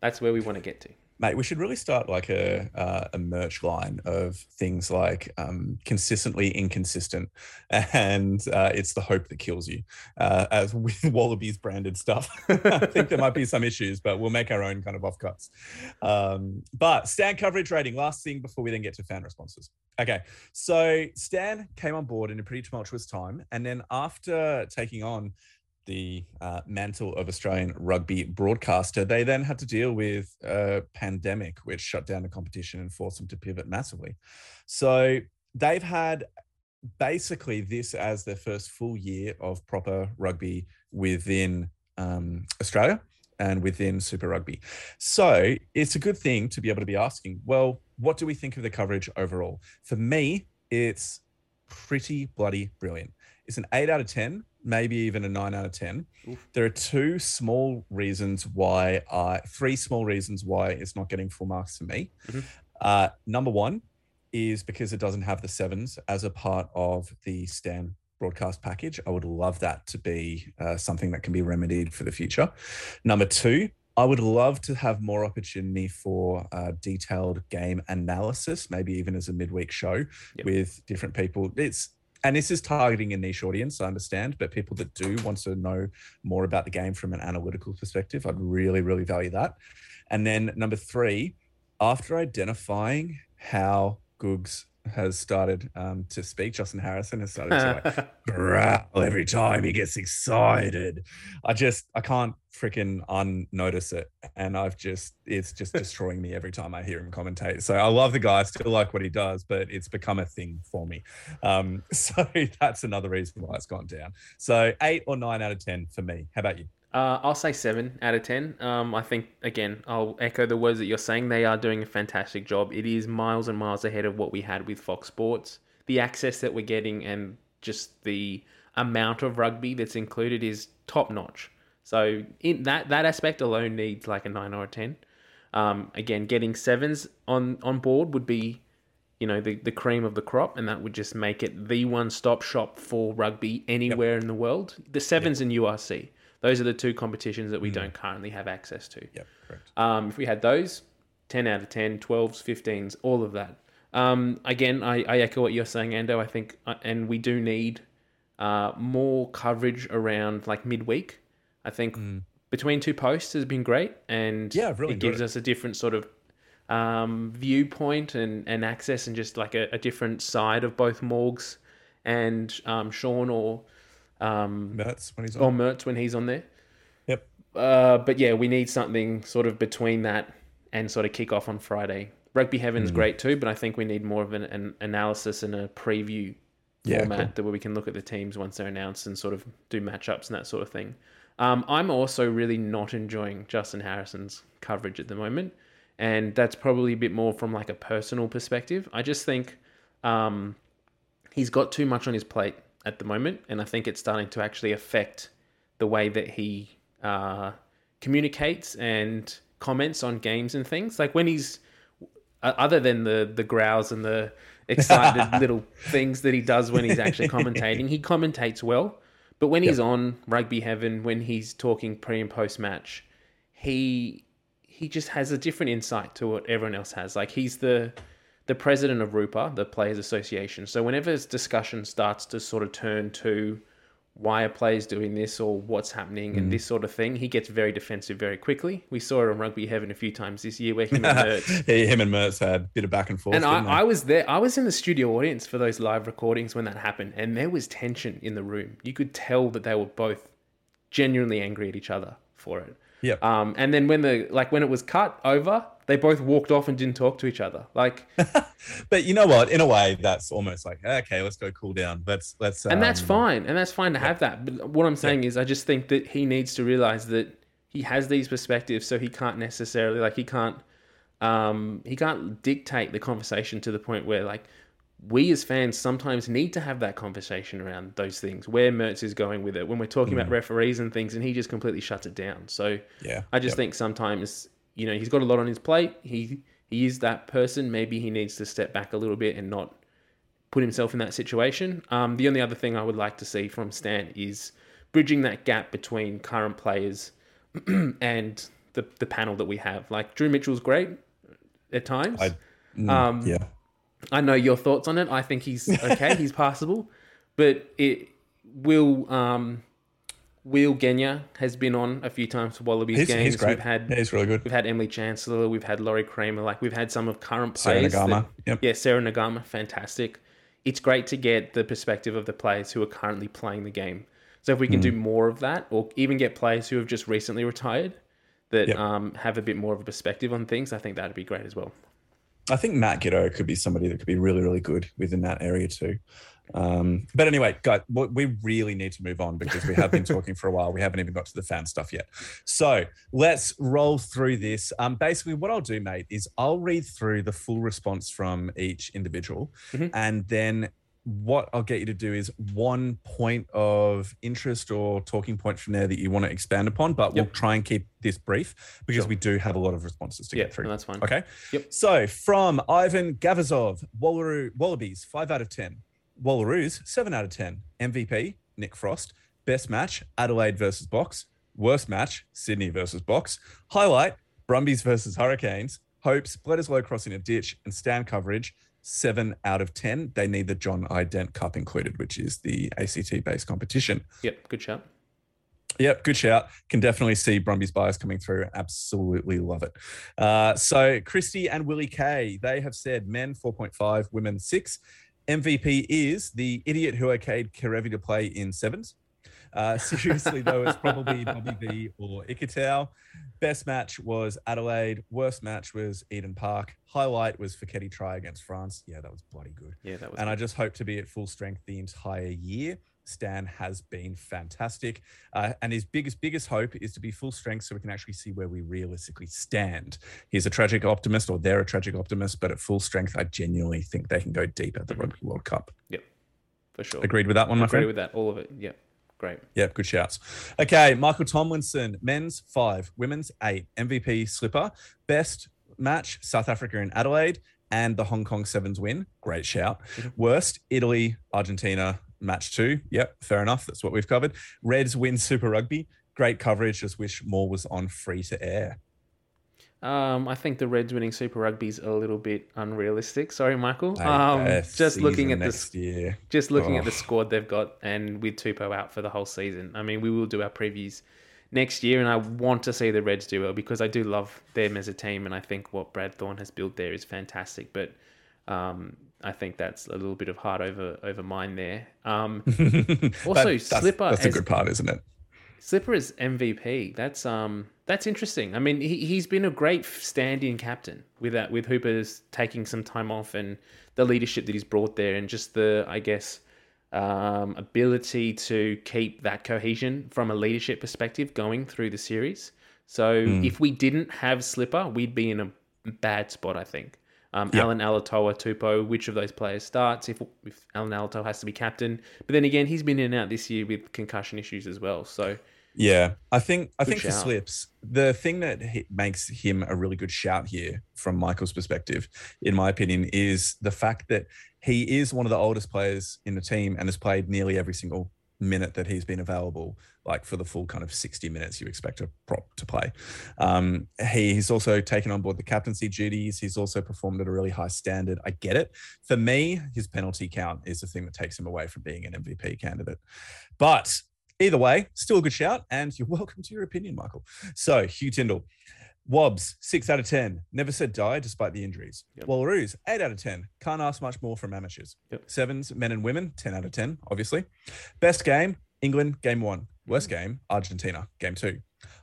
that's where we want to get to. Mate, we should really start like a uh, a merch line of things like um, consistently inconsistent, and uh, it's the hope that kills you, uh, as with Wallabies branded stuff. I think there might be some issues, but we'll make our own kind of offcuts. Um, but Stan coverage rating, last thing before we then get to fan responses. Okay, so Stan came on board in a pretty tumultuous time, and then after taking on the uh, mantle of Australian rugby broadcaster, they then had to deal with a pandemic which shut down the competition and forced them to pivot massively. So they've had basically this as their first full year of proper rugby within um, Australia and within Super Rugby. So it's a good thing to be able to be asking, well, what do we think of the coverage overall? For me, it's pretty bloody brilliant. It's an eight out of ten, maybe even a nine out of ten. Oof. There are two small reasons why I, three small reasons why it's not getting full marks to me. Mm-hmm. Uh, number one is because it doesn't have the sevens as a part of the Stan broadcast package. I would love that to be uh, something that can be remedied for the future. Number two, I would love to have more opportunity for uh, detailed game analysis, maybe even as a midweek show yep. with different people. It's And this is targeting a niche audience, I understand, but people that do want to know more about the game from an analytical perspective, I'd really, really value that. And then number three, after identifying how Googs has started um, to speak, Justin Harrison has started to like growl every time he gets excited. I just, I can't freaking unnotice it. And I've just, it's just destroying me every time I hear him commentate. So I love the guy, I still like what he does, but it's become a thing for me. Um, so that's another reason why it's gone down. So eight or nine out of ten for me. How about you? Uh, I'll say seven out of ten. Um, I think, again, I'll echo the words that you're saying. They are doing a fantastic job. It is miles and miles ahead of what we had with Fox Sports. The access that we're getting and just the amount of rugby that's included is top-notch. So in that, that aspect alone needs like a nine or a ten. Um, again, getting sevens on, on board would be, you know, the, the cream of the crop, and that would just make it the one-stop shop for rugby anywhere yep. in the world. The sevens yep. and U R C. Those are the two competitions that we mm. don't currently have access to. Yep, correct. Um, if we had those, ten out of ten, twelves, fifteens, all of that. Um, again, I, I echo what you're saying, Ando. I think, uh, and we do need uh, more coverage around like midweek. I think mm. between two posts has been great, and yeah, really it gives it. us a different sort of um, viewpoint and, and access, and just like a, a different side of both Morgs and um, Sean or... Um, Mertz when he's on. Or Mertz when he's on there. Yep. Uh, but yeah, we need something sort of between that and sort of kick off on Friday. Rugby Heaven's mm. great too, but I think we need more of an, an analysis and a preview yeah, format cool. that where we can look at the teams once they're announced and sort of do matchups and that sort of thing. Um, I'm also really not enjoying Justin Harrison's coverage at the moment, and that's probably a bit more from like a personal perspective. I just think um, he's got too much on his plate at the moment, and I think it's starting to actually affect the way that he uh, communicates and comments on games and things. Like when he's, other than the the growls and the excited little things that he does when he's actually commentating, he commentates well. But when yep. he's on Rugby Heaven, when he's talking pre and post match, he he just has a different insight to what everyone else has. Like he's the the president of RUPA, the Players Association. So whenever this discussion starts to sort of turn to why a player's doing this or what's happening mm. and this sort of thing, he gets very defensive very quickly. We saw it on Rugby Heaven a few times this year where him and Mertz... yeah, him and Mertz had a bit of back and forth. And I, I was there. I was in the studio audience for those live recordings when that happened, and there was tension in the room. You could tell that they were both genuinely angry at each other for it. Yeah. Um, and then when the like when it was cut over, they both walked off and didn't talk to each other. Like, but you know what? In a way, that's almost like okay, let's go cool down. Let's let's. Um, and that's fine. And that's fine to yeah. have that. But what I'm saying yeah. is, I just think that he needs to realize that he has these perspectives, so he can't necessarily like he can't um, he can't dictate the conversation to the point where like we as fans sometimes need to have that conversation around those things, where Mertz is going with it, when we're talking mm. about referees and things, and he just completely shuts it down. So yeah, I just yep. think sometimes, you know, he's got a lot on his plate. He he is that person. Maybe he needs to step back a little bit and not put himself in that situation. Um, the only other thing I would like to see from Stan is bridging that gap between current players and the the panel that we have. Like, Drew Mitchell's great at times. I, mm, um, yeah. I know your thoughts on it. I think he's okay. He's passable, but it will. Um, Will Genya has been on a few times for Wallabies he's, games. He's great. We've had yeah, he's really good. We've had Emily Chancellor. We've had Laurie Kramer. Like we've had some of current players. Sarah Nagama. That, yep. Yeah, Sarah Nagama, fantastic. It's great to get the perspective of the players who are currently playing the game. So if we can mm. do more of that, or even get players who have just recently retired that yep. um, have a bit more of a perspective on things, I think that'd be great as well. I think Matt Giddo could be somebody that could be really, really good within that area too. Um, but anyway, guys, we really need to move on because we have been talking for a while. We haven't even got to the fan stuff yet. So let's roll through this. Um, basically what I'll do, mate, is I'll read through the full response from each individual, mm-hmm. and then what I'll get you to do is one point of interest or talking point from there that you want to expand upon, but yep. we'll try and keep this brief because sure. we do have a lot of responses to yep, get through. No, that's fine. Okay. Yep. So from Ivan Gavazov, Wallaroo, Wallabies, five out of ten. Wallaroos, seven out of ten. M V P, Nick Frost. Best match, Adelaide versus Box. Worst match, Sydney versus Box. Highlight, Brumbies versus Hurricanes. Hopes, Bledisloe crossing a ditch and stand coverage. seven out of ten. They need the John Ident Cup included, which is the A C T-based competition. Yep, good shout. Yep, good shout. Can definitely see Brumbies bias coming through. Absolutely love it. Uh, so Christy and Willie K, they have said men four point five, women six. M V P is the idiot who okayed Kerevi to play in sevens. Uh, seriously, though, it's probably Bobby V or Ikitau. Best match was Adelaide. Worst match was Eden Park. Highlight was Fiketti try against France. Yeah, that was bloody good. Yeah, that was. And good. I just hope to be at full strength the entire year. Stan has been fantastic. Uh, and his biggest, biggest hope is to be full strength so we can actually see where we realistically stand. He's a tragic optimist, or they're a tragic optimist, but at full strength, I genuinely think they can go deep at the Rugby World Cup. Yep, for sure. Agreed with that one, my Agreed friend? Agreed with that, all of it, yeah. Great. Yeah, good shouts. Okay, Michael Tomlinson, men's five, women's eight, M V P Slipper, best match, South Africa in Adelaide, and the Hong Kong Sevens win. Great shout. Mm-hmm. Worst, Italy, Argentina, match two. Yep, fair enough. That's what we've covered. Reds win Super Rugby. Great coverage. Just wish more was on free to air. Um, I think the Reds winning Super Rugby is a little bit unrealistic. Sorry, Michael. Um, uh, just looking at this, year. just looking oh. at the squad they've got, and with Tupou out for the whole season. I mean, we will do our previews next year, and I want to see the Reds do well because I do love them as a team, and I think what Brad Thorne has built there is fantastic. But um, I think that's a little bit of heart over over mine there. Um, also, that, that's, Slipper. That's a good part, isn't it? Slipper is M V P. That's um, that's interesting. I mean, he he's been a great stand-in captain with that, with Hooper's taking some time off and the leadership that he's brought there, and just the I guess um, ability to keep that cohesion from a leadership perspective going through the series. So mm. if we didn't have Slipper, we'd be in a bad spot, I think. Um, yep. Alan Alatoa, Tupou, which of those players starts if, if Alan Alatoa has to be captain. But then again, he's been in and out this year with concussion issues as well. So yeah, I think I think shout. for Slips, the thing that he, makes him a really good shout here from Michael's perspective, in my opinion, is the fact that he is one of the oldest players in the team and has played nearly every single minute that he's been available, like for the full kind of sixty minutes you expect a prop to play. Um, he, he's also taken on board the captaincy duties. He's also performed at a really high standard. I get it. For me, his penalty count is the thing that takes him away from being an M V P candidate. But either way, still a good shout, and you're welcome to your opinion, Michael. So Hugh Tyndall, Wobbs, six out of ten. Never said die despite the injuries. Yep. Wallaroos, eight out of ten. Can't ask much more from amateurs. Yep. Sevens, men and women, ten out of ten, obviously. Best game, England, game one. Worst game, Argentina, game two.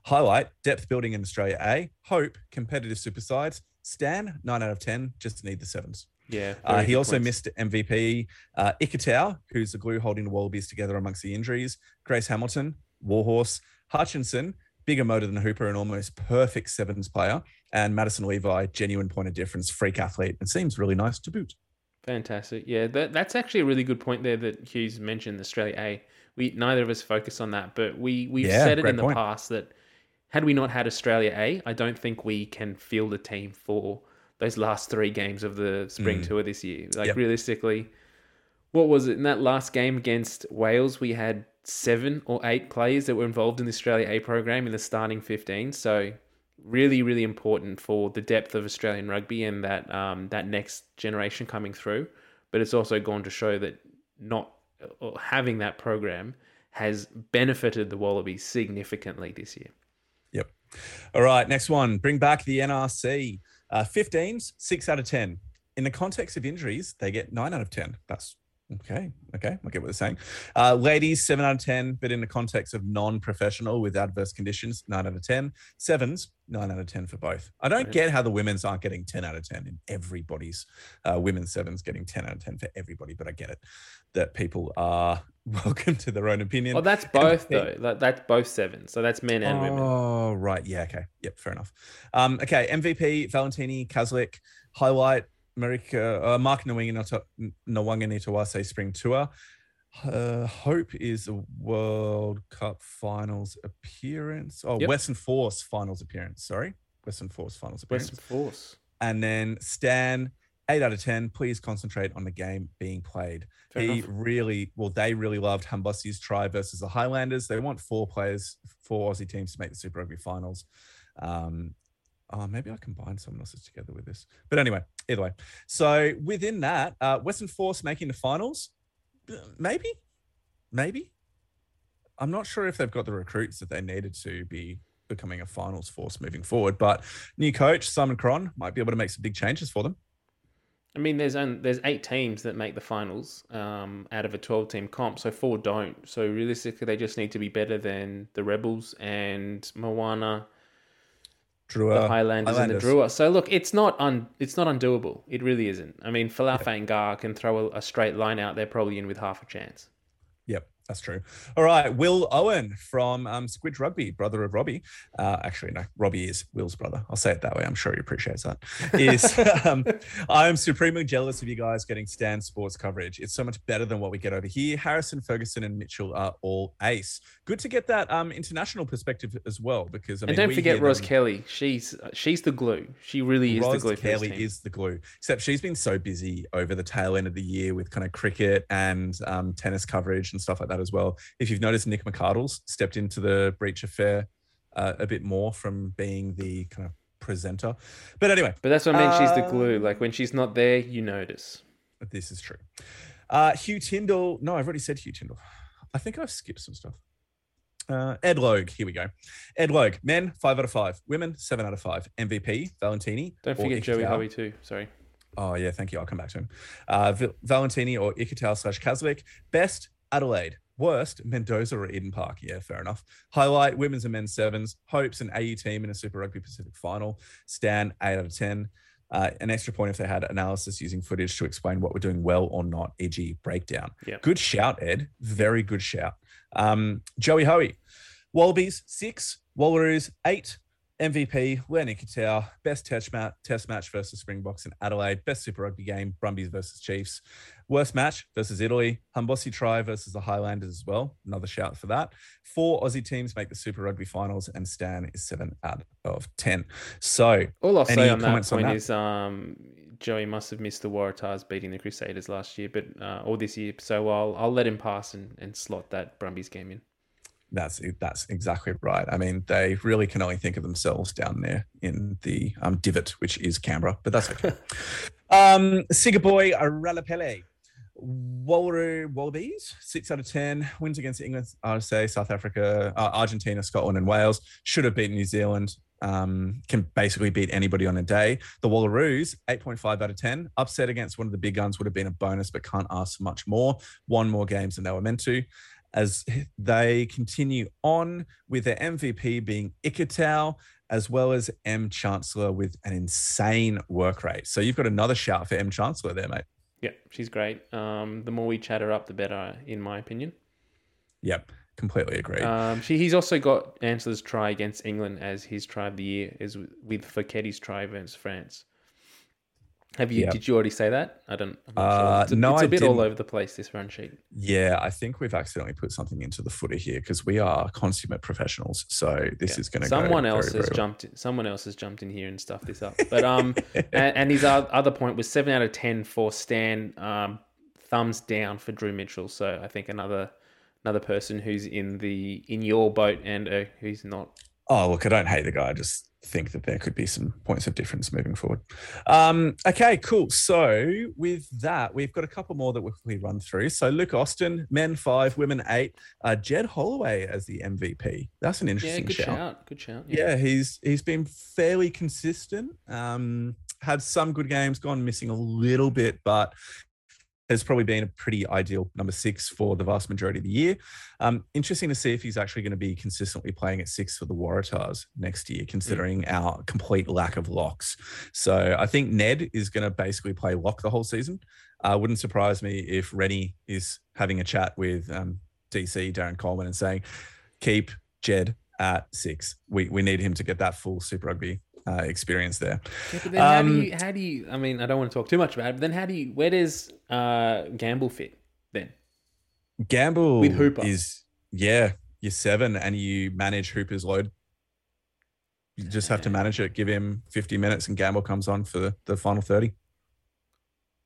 Highlight, depth building in Australia A. Hope, competitive super sides. Stan, nine out of ten, just need the sevens. Yeah. Uh, he also points. missed M V P. Uh, Ikitau, who's the glue holding the Wallabies together amongst the injuries. Grace Hamilton, Warhorse. Hutchinson, bigger motor than Hooper and almost perfect sevens player, and Madison Levi, genuine point of difference, freak athlete, and seems really nice to boot. Fantastic. Yeah, that, that's actually a really good point there that Hughes mentioned, Australia A. We, neither of us focus on that, but we, we've yeah, said it in the point. past that had we not had Australia A, I don't think we can field a team for those last three games of the spring mm. tour this year. Like yep. realistically, what was it? In that last game against Wales, we had seven or eight players that were involved in the Australia A program in the starting fifteen. So really, really important for the depth of Australian rugby and that um, that next generation coming through. But it's also gone to show that not or having that program has benefited the Wallabies significantly this year. Yep. All right, next one. Bring back the N R C. Uh, fifteens, six out of ten. In the context of injuries, they get nine out of ten. That's Okay. Okay. I get what they're saying. Uh, ladies, seven out of ten, but in the context of non-professional with adverse conditions, nine out of ten. Sevens, nine out of ten for both. I don't get how the women's aren't getting ten out of ten in everybody's. Uh, women's sevens getting ten out of ten for everybody, but I get it that people are welcome to their own opinion. Well, that's both, M V P. Though. That's both sevens. So that's men and oh, women. Oh, right. Yeah. Okay. Yep. Fair enough. Um, okay. M V P, Valentini, Caslick, highlight. Marika, uh, Mark Nwanganitawase Spring Tour. Uh, hope is a World Cup finals appearance. Oh, yep. Western Force finals appearance. Sorry. Western Force finals appearance. Western Force. And then Stan, eight out of ten. Please concentrate on the game being played. Fair he enough. really, well, they really loved Hambusi's try versus the Highlanders. They want four players, four Aussie teams to make the Super Rugby finals. Um, Oh, maybe I combine someone else's together with this. But anyway, either way. So within that, uh, Western Force making the finals, maybe, maybe. I'm not sure if they've got the recruits that they needed to be becoming a finals force moving forward. But new coach, Simon Cron, might be able to make some big changes for them. I mean, there's only, there's eight teams that make the finals um, out of a twelve-team comp, so four don't. So realistically, they just need to be better than the Rebels and Moana, Drua, the Highlanders, Highlanders and the Drua. So look, it's not un, it's not undoable. It really isn't. I mean, Folau Fainga'a can throw a, a straight line out there, probably in with half a chance. Yep, that's true. All right, Will Owen from um, Squidge Rugby, brother of Robbie. Uh, actually, no, Robbie is Will's brother. I'll say it that way. I'm sure he appreciates that. Is um, I'm supremely jealous of you guys getting Stan sports coverage. It's so much better than what we get over here. Harrison, Ferguson, and Mitchell are all ace. Good to get that um, international perspective as well. Because I mean, and don't we forget Ros them... Kelly. She's she's the glue. She really is Ros the glue. Ros Kelly team. is the glue. Except she's been so busy over the tail end of the year with kind of cricket and um, tennis coverage and stuff like that as well. If you've noticed, Nick McArdle's stepped into the breach affair uh, a bit more from being the kind of presenter. But anyway. But that's what I meant. Uh, she's the glue. Like when she's not there, you notice. This is true. Uh, Hugh Tyndall. No, I've already said Hugh Tyndall. I think I've skipped some stuff. Uh, Ed Logue. Here we go. Ed Logue. Men, five out of five. Women, seven out of five. M V P, Valentini. Don't forget Joey Howie too. Sorry. Oh, yeah. Thank you. I'll come back to him. Uh, v- Valentini or Ikitau slash Kazlik. Best, Adelaide. Worst, Mendoza or Eden Park. Yeah, fair enough. Highlight, women's and men's sevens. Hopes, an A U team in a Super Rugby Pacific final. Stan, eight out of ten. Uh, an extra point if they had analysis using footage to explain what we're doing well or not, for example breakdown. Yeah. Good shout, Ed. Very good shout. Um, Joey Hoey. Wallabies, six. Wallaroos, eight. M V P, Len Ikitau. Best test match, test match versus Springboks in Adelaide. Best Super Rugby game, Brumbies versus Chiefs. Worst match versus Italy. Hambossi try versus the Highlanders as well. Another shout for that. Four Aussie teams make the Super Rugby finals, and Stan is seven out of ten. So, all I'll say on that point on that? is um, Joey must have missed the Waratahs beating the Crusaders last year, but uh, all this year. So I'll I'll let him pass and, and slot that Brumbies game in. That's that's exactly right. I mean, they really can only think of themselves down there in the um, divot, which is Canberra, but that's okay. um, Sigaboy Aralapele. Wallaroo Wallabies, six out of ten. Wins against England, U R C, South Africa, uh, Argentina, Scotland, and Wales. Should have beaten New Zealand. Um, can basically beat anybody on a day. The Wallaroos, eight point five out of ten. Upset against one of the big guns would have been a bonus, but can't ask for much more. Won more games than they were meant to. As they continue on with their M V P being Ikitau, as well as M. Chancellor with an insane work rate. So you've got another shout for M. Chancellor there, mate. Yeah, she's great. Um, the more we chat her up, the better, in my opinion. Yep, completely agree. Um, she, he's also got Ansler's try against England as his try of the year, is with, with Faketti's try against France. Have you? Yep. Did you already say that? I don't. I'm not sure. It's a, uh, no, it's a I bit didn't. all over the place, this run sheet. Yeah, I think we've accidentally put something into the footer here because we are consummate professionals. So this yeah. is going to. Someone go else very, has very jumped. Well. In, someone else has jumped in here and stuffed this up. But um, and, and his other point was seven out of ten for Stan. Um, thumbs down for Drew Mitchell. So I think another another person who's in the in your boat and uh, who's not. Oh look, I don't hate the guy. I just. think that there could be some points of difference moving forward. Um, okay, cool. So with that, we've got a couple more that we'll quickly run through. So Luke Austin, men five, women eight. Uh, Jed Holloway as the M V P. That's an interesting yeah, good shout. shout. Good shout. Yeah. yeah, he's he's been fairly consistent. Um, had some good games, gone missing a little bit, but has probably been a pretty ideal number six for the vast majority of the year. Um, interesting to see if he's actually going to be consistently playing at six for the Waratahs next year, considering mm. our complete lack of locks. So I think Ned is going to basically play lock the whole season. Uh, wouldn't surprise me if Rennie is having a chat with um, D C, Darren Coleman, and saying, keep Jed at six. We we need him to get that full Super Rugby uh, experience there. Yeah, but then um, how, do you, how do you, I mean, I don't want to talk too much about it, but then how do you, where does uh, Gamble fit then? Gamble with Hooper is, yeah, you're seven and you manage Hooper's load. You just have to manage it. Give him fifty minutes and Gamble comes on for the, the final thirty.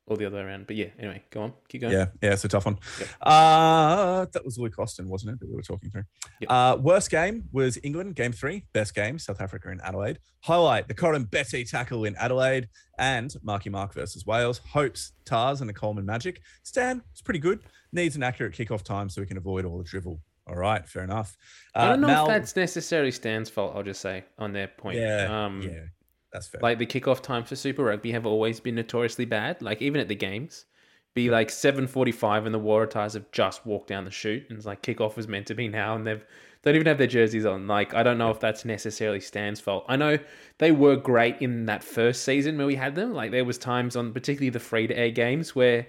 Or the other way around. But yeah, anyway, go on. Keep going. Yeah, yeah, it's a tough one. Yep. Uh, that was Luke Austin, wasn't it, that we were talking through? Yep. Uh, worst game was England, game three. Best game, South Africa in Adelaide. Highlight, the Corin Betty tackle in Adelaide and Marky Mark versus Wales. Hopes, Tars and the Coleman Magic. Stan, it's pretty good. Needs an accurate kickoff time so we can avoid all the drivel. All right, fair enough. Uh, I don't know Mal- if that's necessarily Stan's fault, I'll just say, on their point. Yeah, um, yeah. That's fair. Like the kickoff time for Super Rugby have always been notoriously bad. Like even at the games, be like seven forty-five and the Waratahs have just walked down the chute and it's like kickoff was meant to be now and they've don't even have their jerseys on. Like I don't know if that's necessarily Stan's fault. I know they were great in that first season where we had them. Like there was times on particularly the free to air games where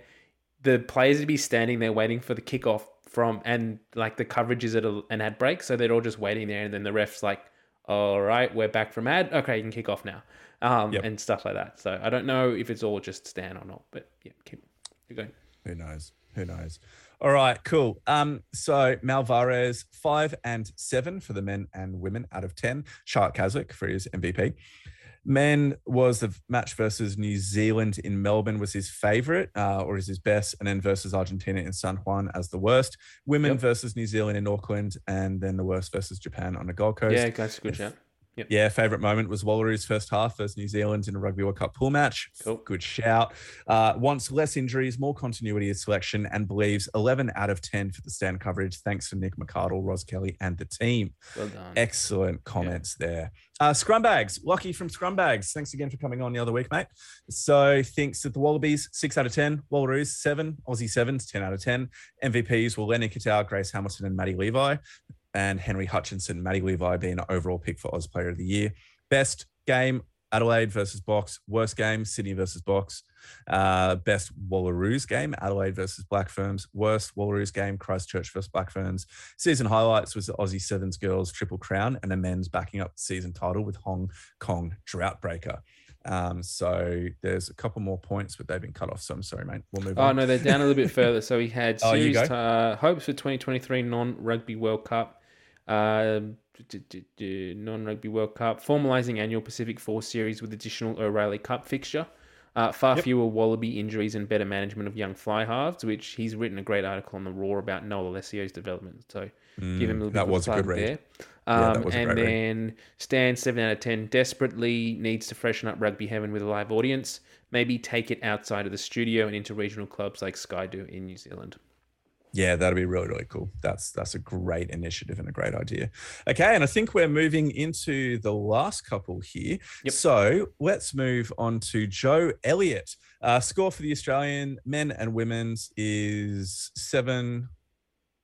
the players would be standing there waiting for the kickoff from and like the coverage is at a, an ad break, so they're all just waiting there and then the ref's like, all right, we're back from ad. Okay, you can kick off now, um, yep. and stuff like that. So I don't know if it's all just Stan or not, but yeah, keep, keep going. Who knows? Who knows? All right, cool. Um, so Malvarez five and seven for the men and women out of ten. Charlotte Caslick for his M V P. Men was the match versus New Zealand in Melbourne was his favourite uh, or is his best, and then versus Argentina in San Juan as the worst. Women yep. versus New Zealand in Auckland, and then the worst versus Japan on the Gold Coast. Yeah, that's a good shout. Yep. Yeah, favourite moment was Wallaroos first half versus New Zealand in a Rugby World Cup pool match. Cool. Good shout. Uh, wants less injuries, more continuity of selection, and believes eleven out of ten for the stand coverage. Thanks to Nick McArdle, Ros Kelly, and the team. Well done. Excellent comments yeah. there. Uh, Scrumbags, Lockie from Scrumbags. Thanks again for coming on the other week, mate. So thinks that the Wallabies, six out of ten. Wallaroos, seven. Aussie sevens, ten out of ten. M V Ps were Len Ikitau, Grace Hamilton, and Maddie Levi. And Henry Hutchinson, Matty Levi being an overall pick for Oz Player of the Year. Best game, Adelaide versus Box. Worst game, Sydney versus Box. Uh, best Wallaroos game, Adelaide versus Black Ferns. Worst Wallaroos game, Christchurch versus Black Ferns. Season highlights was the Aussie Sevens girls triple crown and the men's backing up the season title with Hong Kong Droughtbreaker. Um, so there's a couple more points, but they've been cut off. So I'm sorry, mate. We'll move oh, on. Oh, no, they're down a little bit further. So we had series oh, uh, hopes for twenty twenty-three non-Rugby World Cup. Uh, d- d- d- non-Rugby World Cup, formalising annual Pacific Force series with additional O'Reilly Cup fixture, uh, far yep. fewer Wallaby injuries and better management of young fly halves, which he's written a great article on the Roar about Noel Alessio's development. So mm, give him a little that bit was of a good read. There. Um, yeah, that was and a great then read. Stan, seven out of ten, desperately needs to freshen up rugby heaven with a live audience. Maybe take it outside of the studio and into regional clubs like Sky do in New Zealand. Yeah, that'll be really, really cool. That's that's a great initiative and a great idea. Okay, and I think we're moving into the last couple here. Yep. So let's move on to Joe Elliott. Uh, score for the Australian men and women's is seven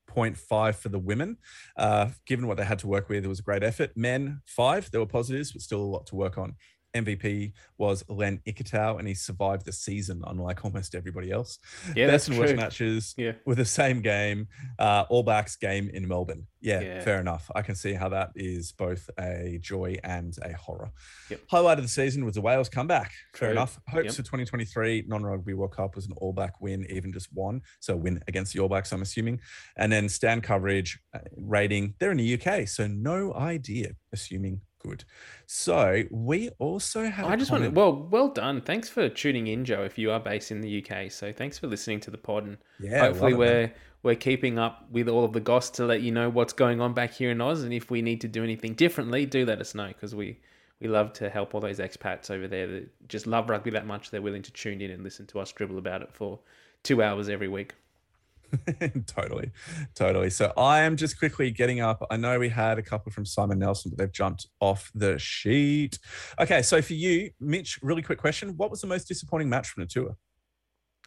point five for the women. Uh, given what they had to work with, it was a great effort. Men, five. There were positives, but still a lot to work on. M V P was Len Ikitau, and he survived the season, unlike almost everybody else. Yeah, Best that's and worst true. matches yeah. were the same game, uh, All Blacks game in Melbourne. Yeah, yeah, fair enough. I can see how that is both a joy and a horror. Yep. Highlight of the season was the Wales comeback. Fair true. enough. Hopes yep. for twenty twenty-three non-Rugby World Cup was an All Black win, even just one. So win against the All Blacks, I'm assuming. And then stand coverage uh, rating. They're in the U K, so no idea, assuming good. So we also have. I just want to, well, well done. Thanks for tuning in, Joe, if you are based in the U K. So thanks for listening to the pod. And yeah, hopefully we're, it, we're keeping up with all of the goss to let you know what's going on back here in Oz. And if we need to do anything differently, do let us know, because we, we love to help all those expats over there that just love rugby that much. They're willing to tune in and listen to us dribble about it for two hours every week. totally totally so I am just quickly getting up. I know we had a couple from Simon Nelson, but they've jumped off the sheet. Okay, so for you, Mitch, really quick question: what was the most disappointing match from the tour?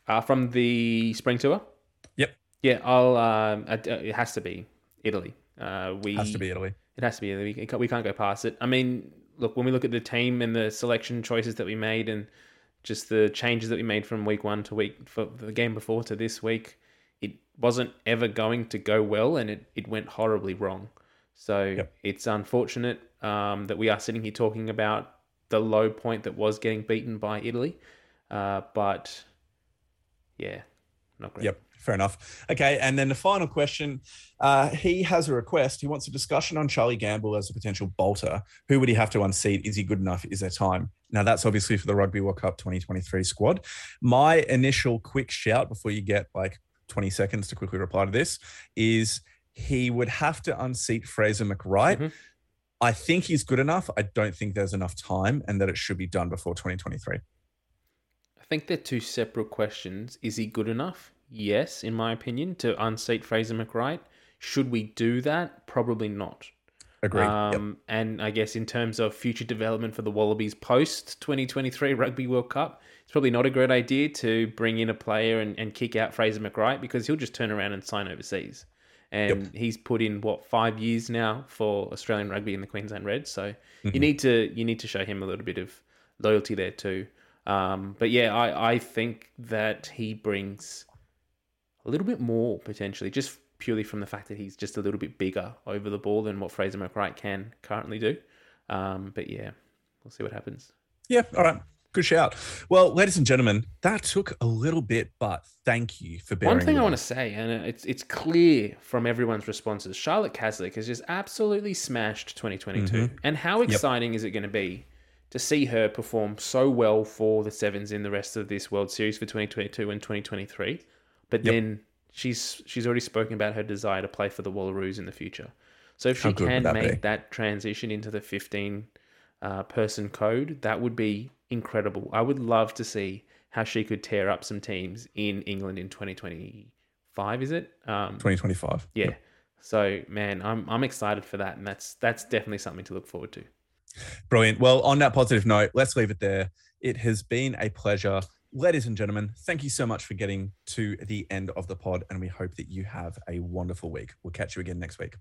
Uh, from the spring tour? Yep. Yeah, I'll. Um, it has to be Italy. Uh, we, it has to be Italy. It has to be Italy. We can't go past it. I mean, look, when we look at the team and the selection choices that we made and just the changes that we made from week one to week, for the game before to this week, it wasn't ever going to go well, and it, it went horribly wrong. So yep. It's unfortunate um, that we are sitting here talking about the low point that was getting beaten by Italy. Uh, but yeah, not great. Yep. Fair enough. Okay, and then the final question. Uh, he has a request. He wants a discussion on Charlie Gamble as a potential bolter. Who would he have to unseat? Is he good enough? Is there time? Now, that's obviously for the Rugby World Cup twenty twenty-three squad. My initial quick shout before you get like twenty seconds to quickly reply to this is he would have to unseat Fraser McWright. Mm-hmm. I think he's good enough. I don't think there's enough time and that it should be done before twenty twenty-three. I think they're two separate questions. Is he good enough? Yes, in my opinion, to unseat Fraser McWright. Should we do that? Probably not. Agreed. Um, yep. And I guess in terms of future development for the Wallabies post-twenty twenty-three Rugby World Cup, it's probably not a great idea to bring in a player and, and kick out Fraser McWright because he'll just turn around and sign overseas. And yep. He's put in, what, five years now for Australian rugby in the Queensland Reds. So mm-hmm. you need to you need to show him a little bit of loyalty there too. Um, but yeah, I, I think that he brings a little bit more, potentially, just purely from the fact that he's just a little bit bigger over the ball than what Fraser McWright can currently do. Um, but yeah, we'll see what happens. Yeah, all right. Good shout. Well, ladies and gentlemen, that took a little bit, but thank you for bearing with us. One thing I want to say, and it's it's clear from everyone's responses, Charlotte Caslick has just absolutely smashed twenty twenty-two. Mm-hmm. And how exciting yep. is it going to be to see her perform so well for the Sevens in the rest of this World Series for twenty twenty-two and twenty twenty-three? But then yep. she's she's already spoken about her desire to play for the Wallaroos in the future. So if she can that make be? that transition into the fifteen-person uh, code, that would be incredible. I would love to see how she could tear up some teams in England in twenty twenty-five, is it? Um, twenty twenty-five. Yeah. Yep. So, man, I'm I'm excited for that, and that's that's definitely something to look forward to. Brilliant. Well, on that positive note, let's leave it there. It has been a pleasure. Ladies and gentlemen, thank you so much for getting to the end of the pod, and we hope that you have a wonderful week. We'll catch you again next week.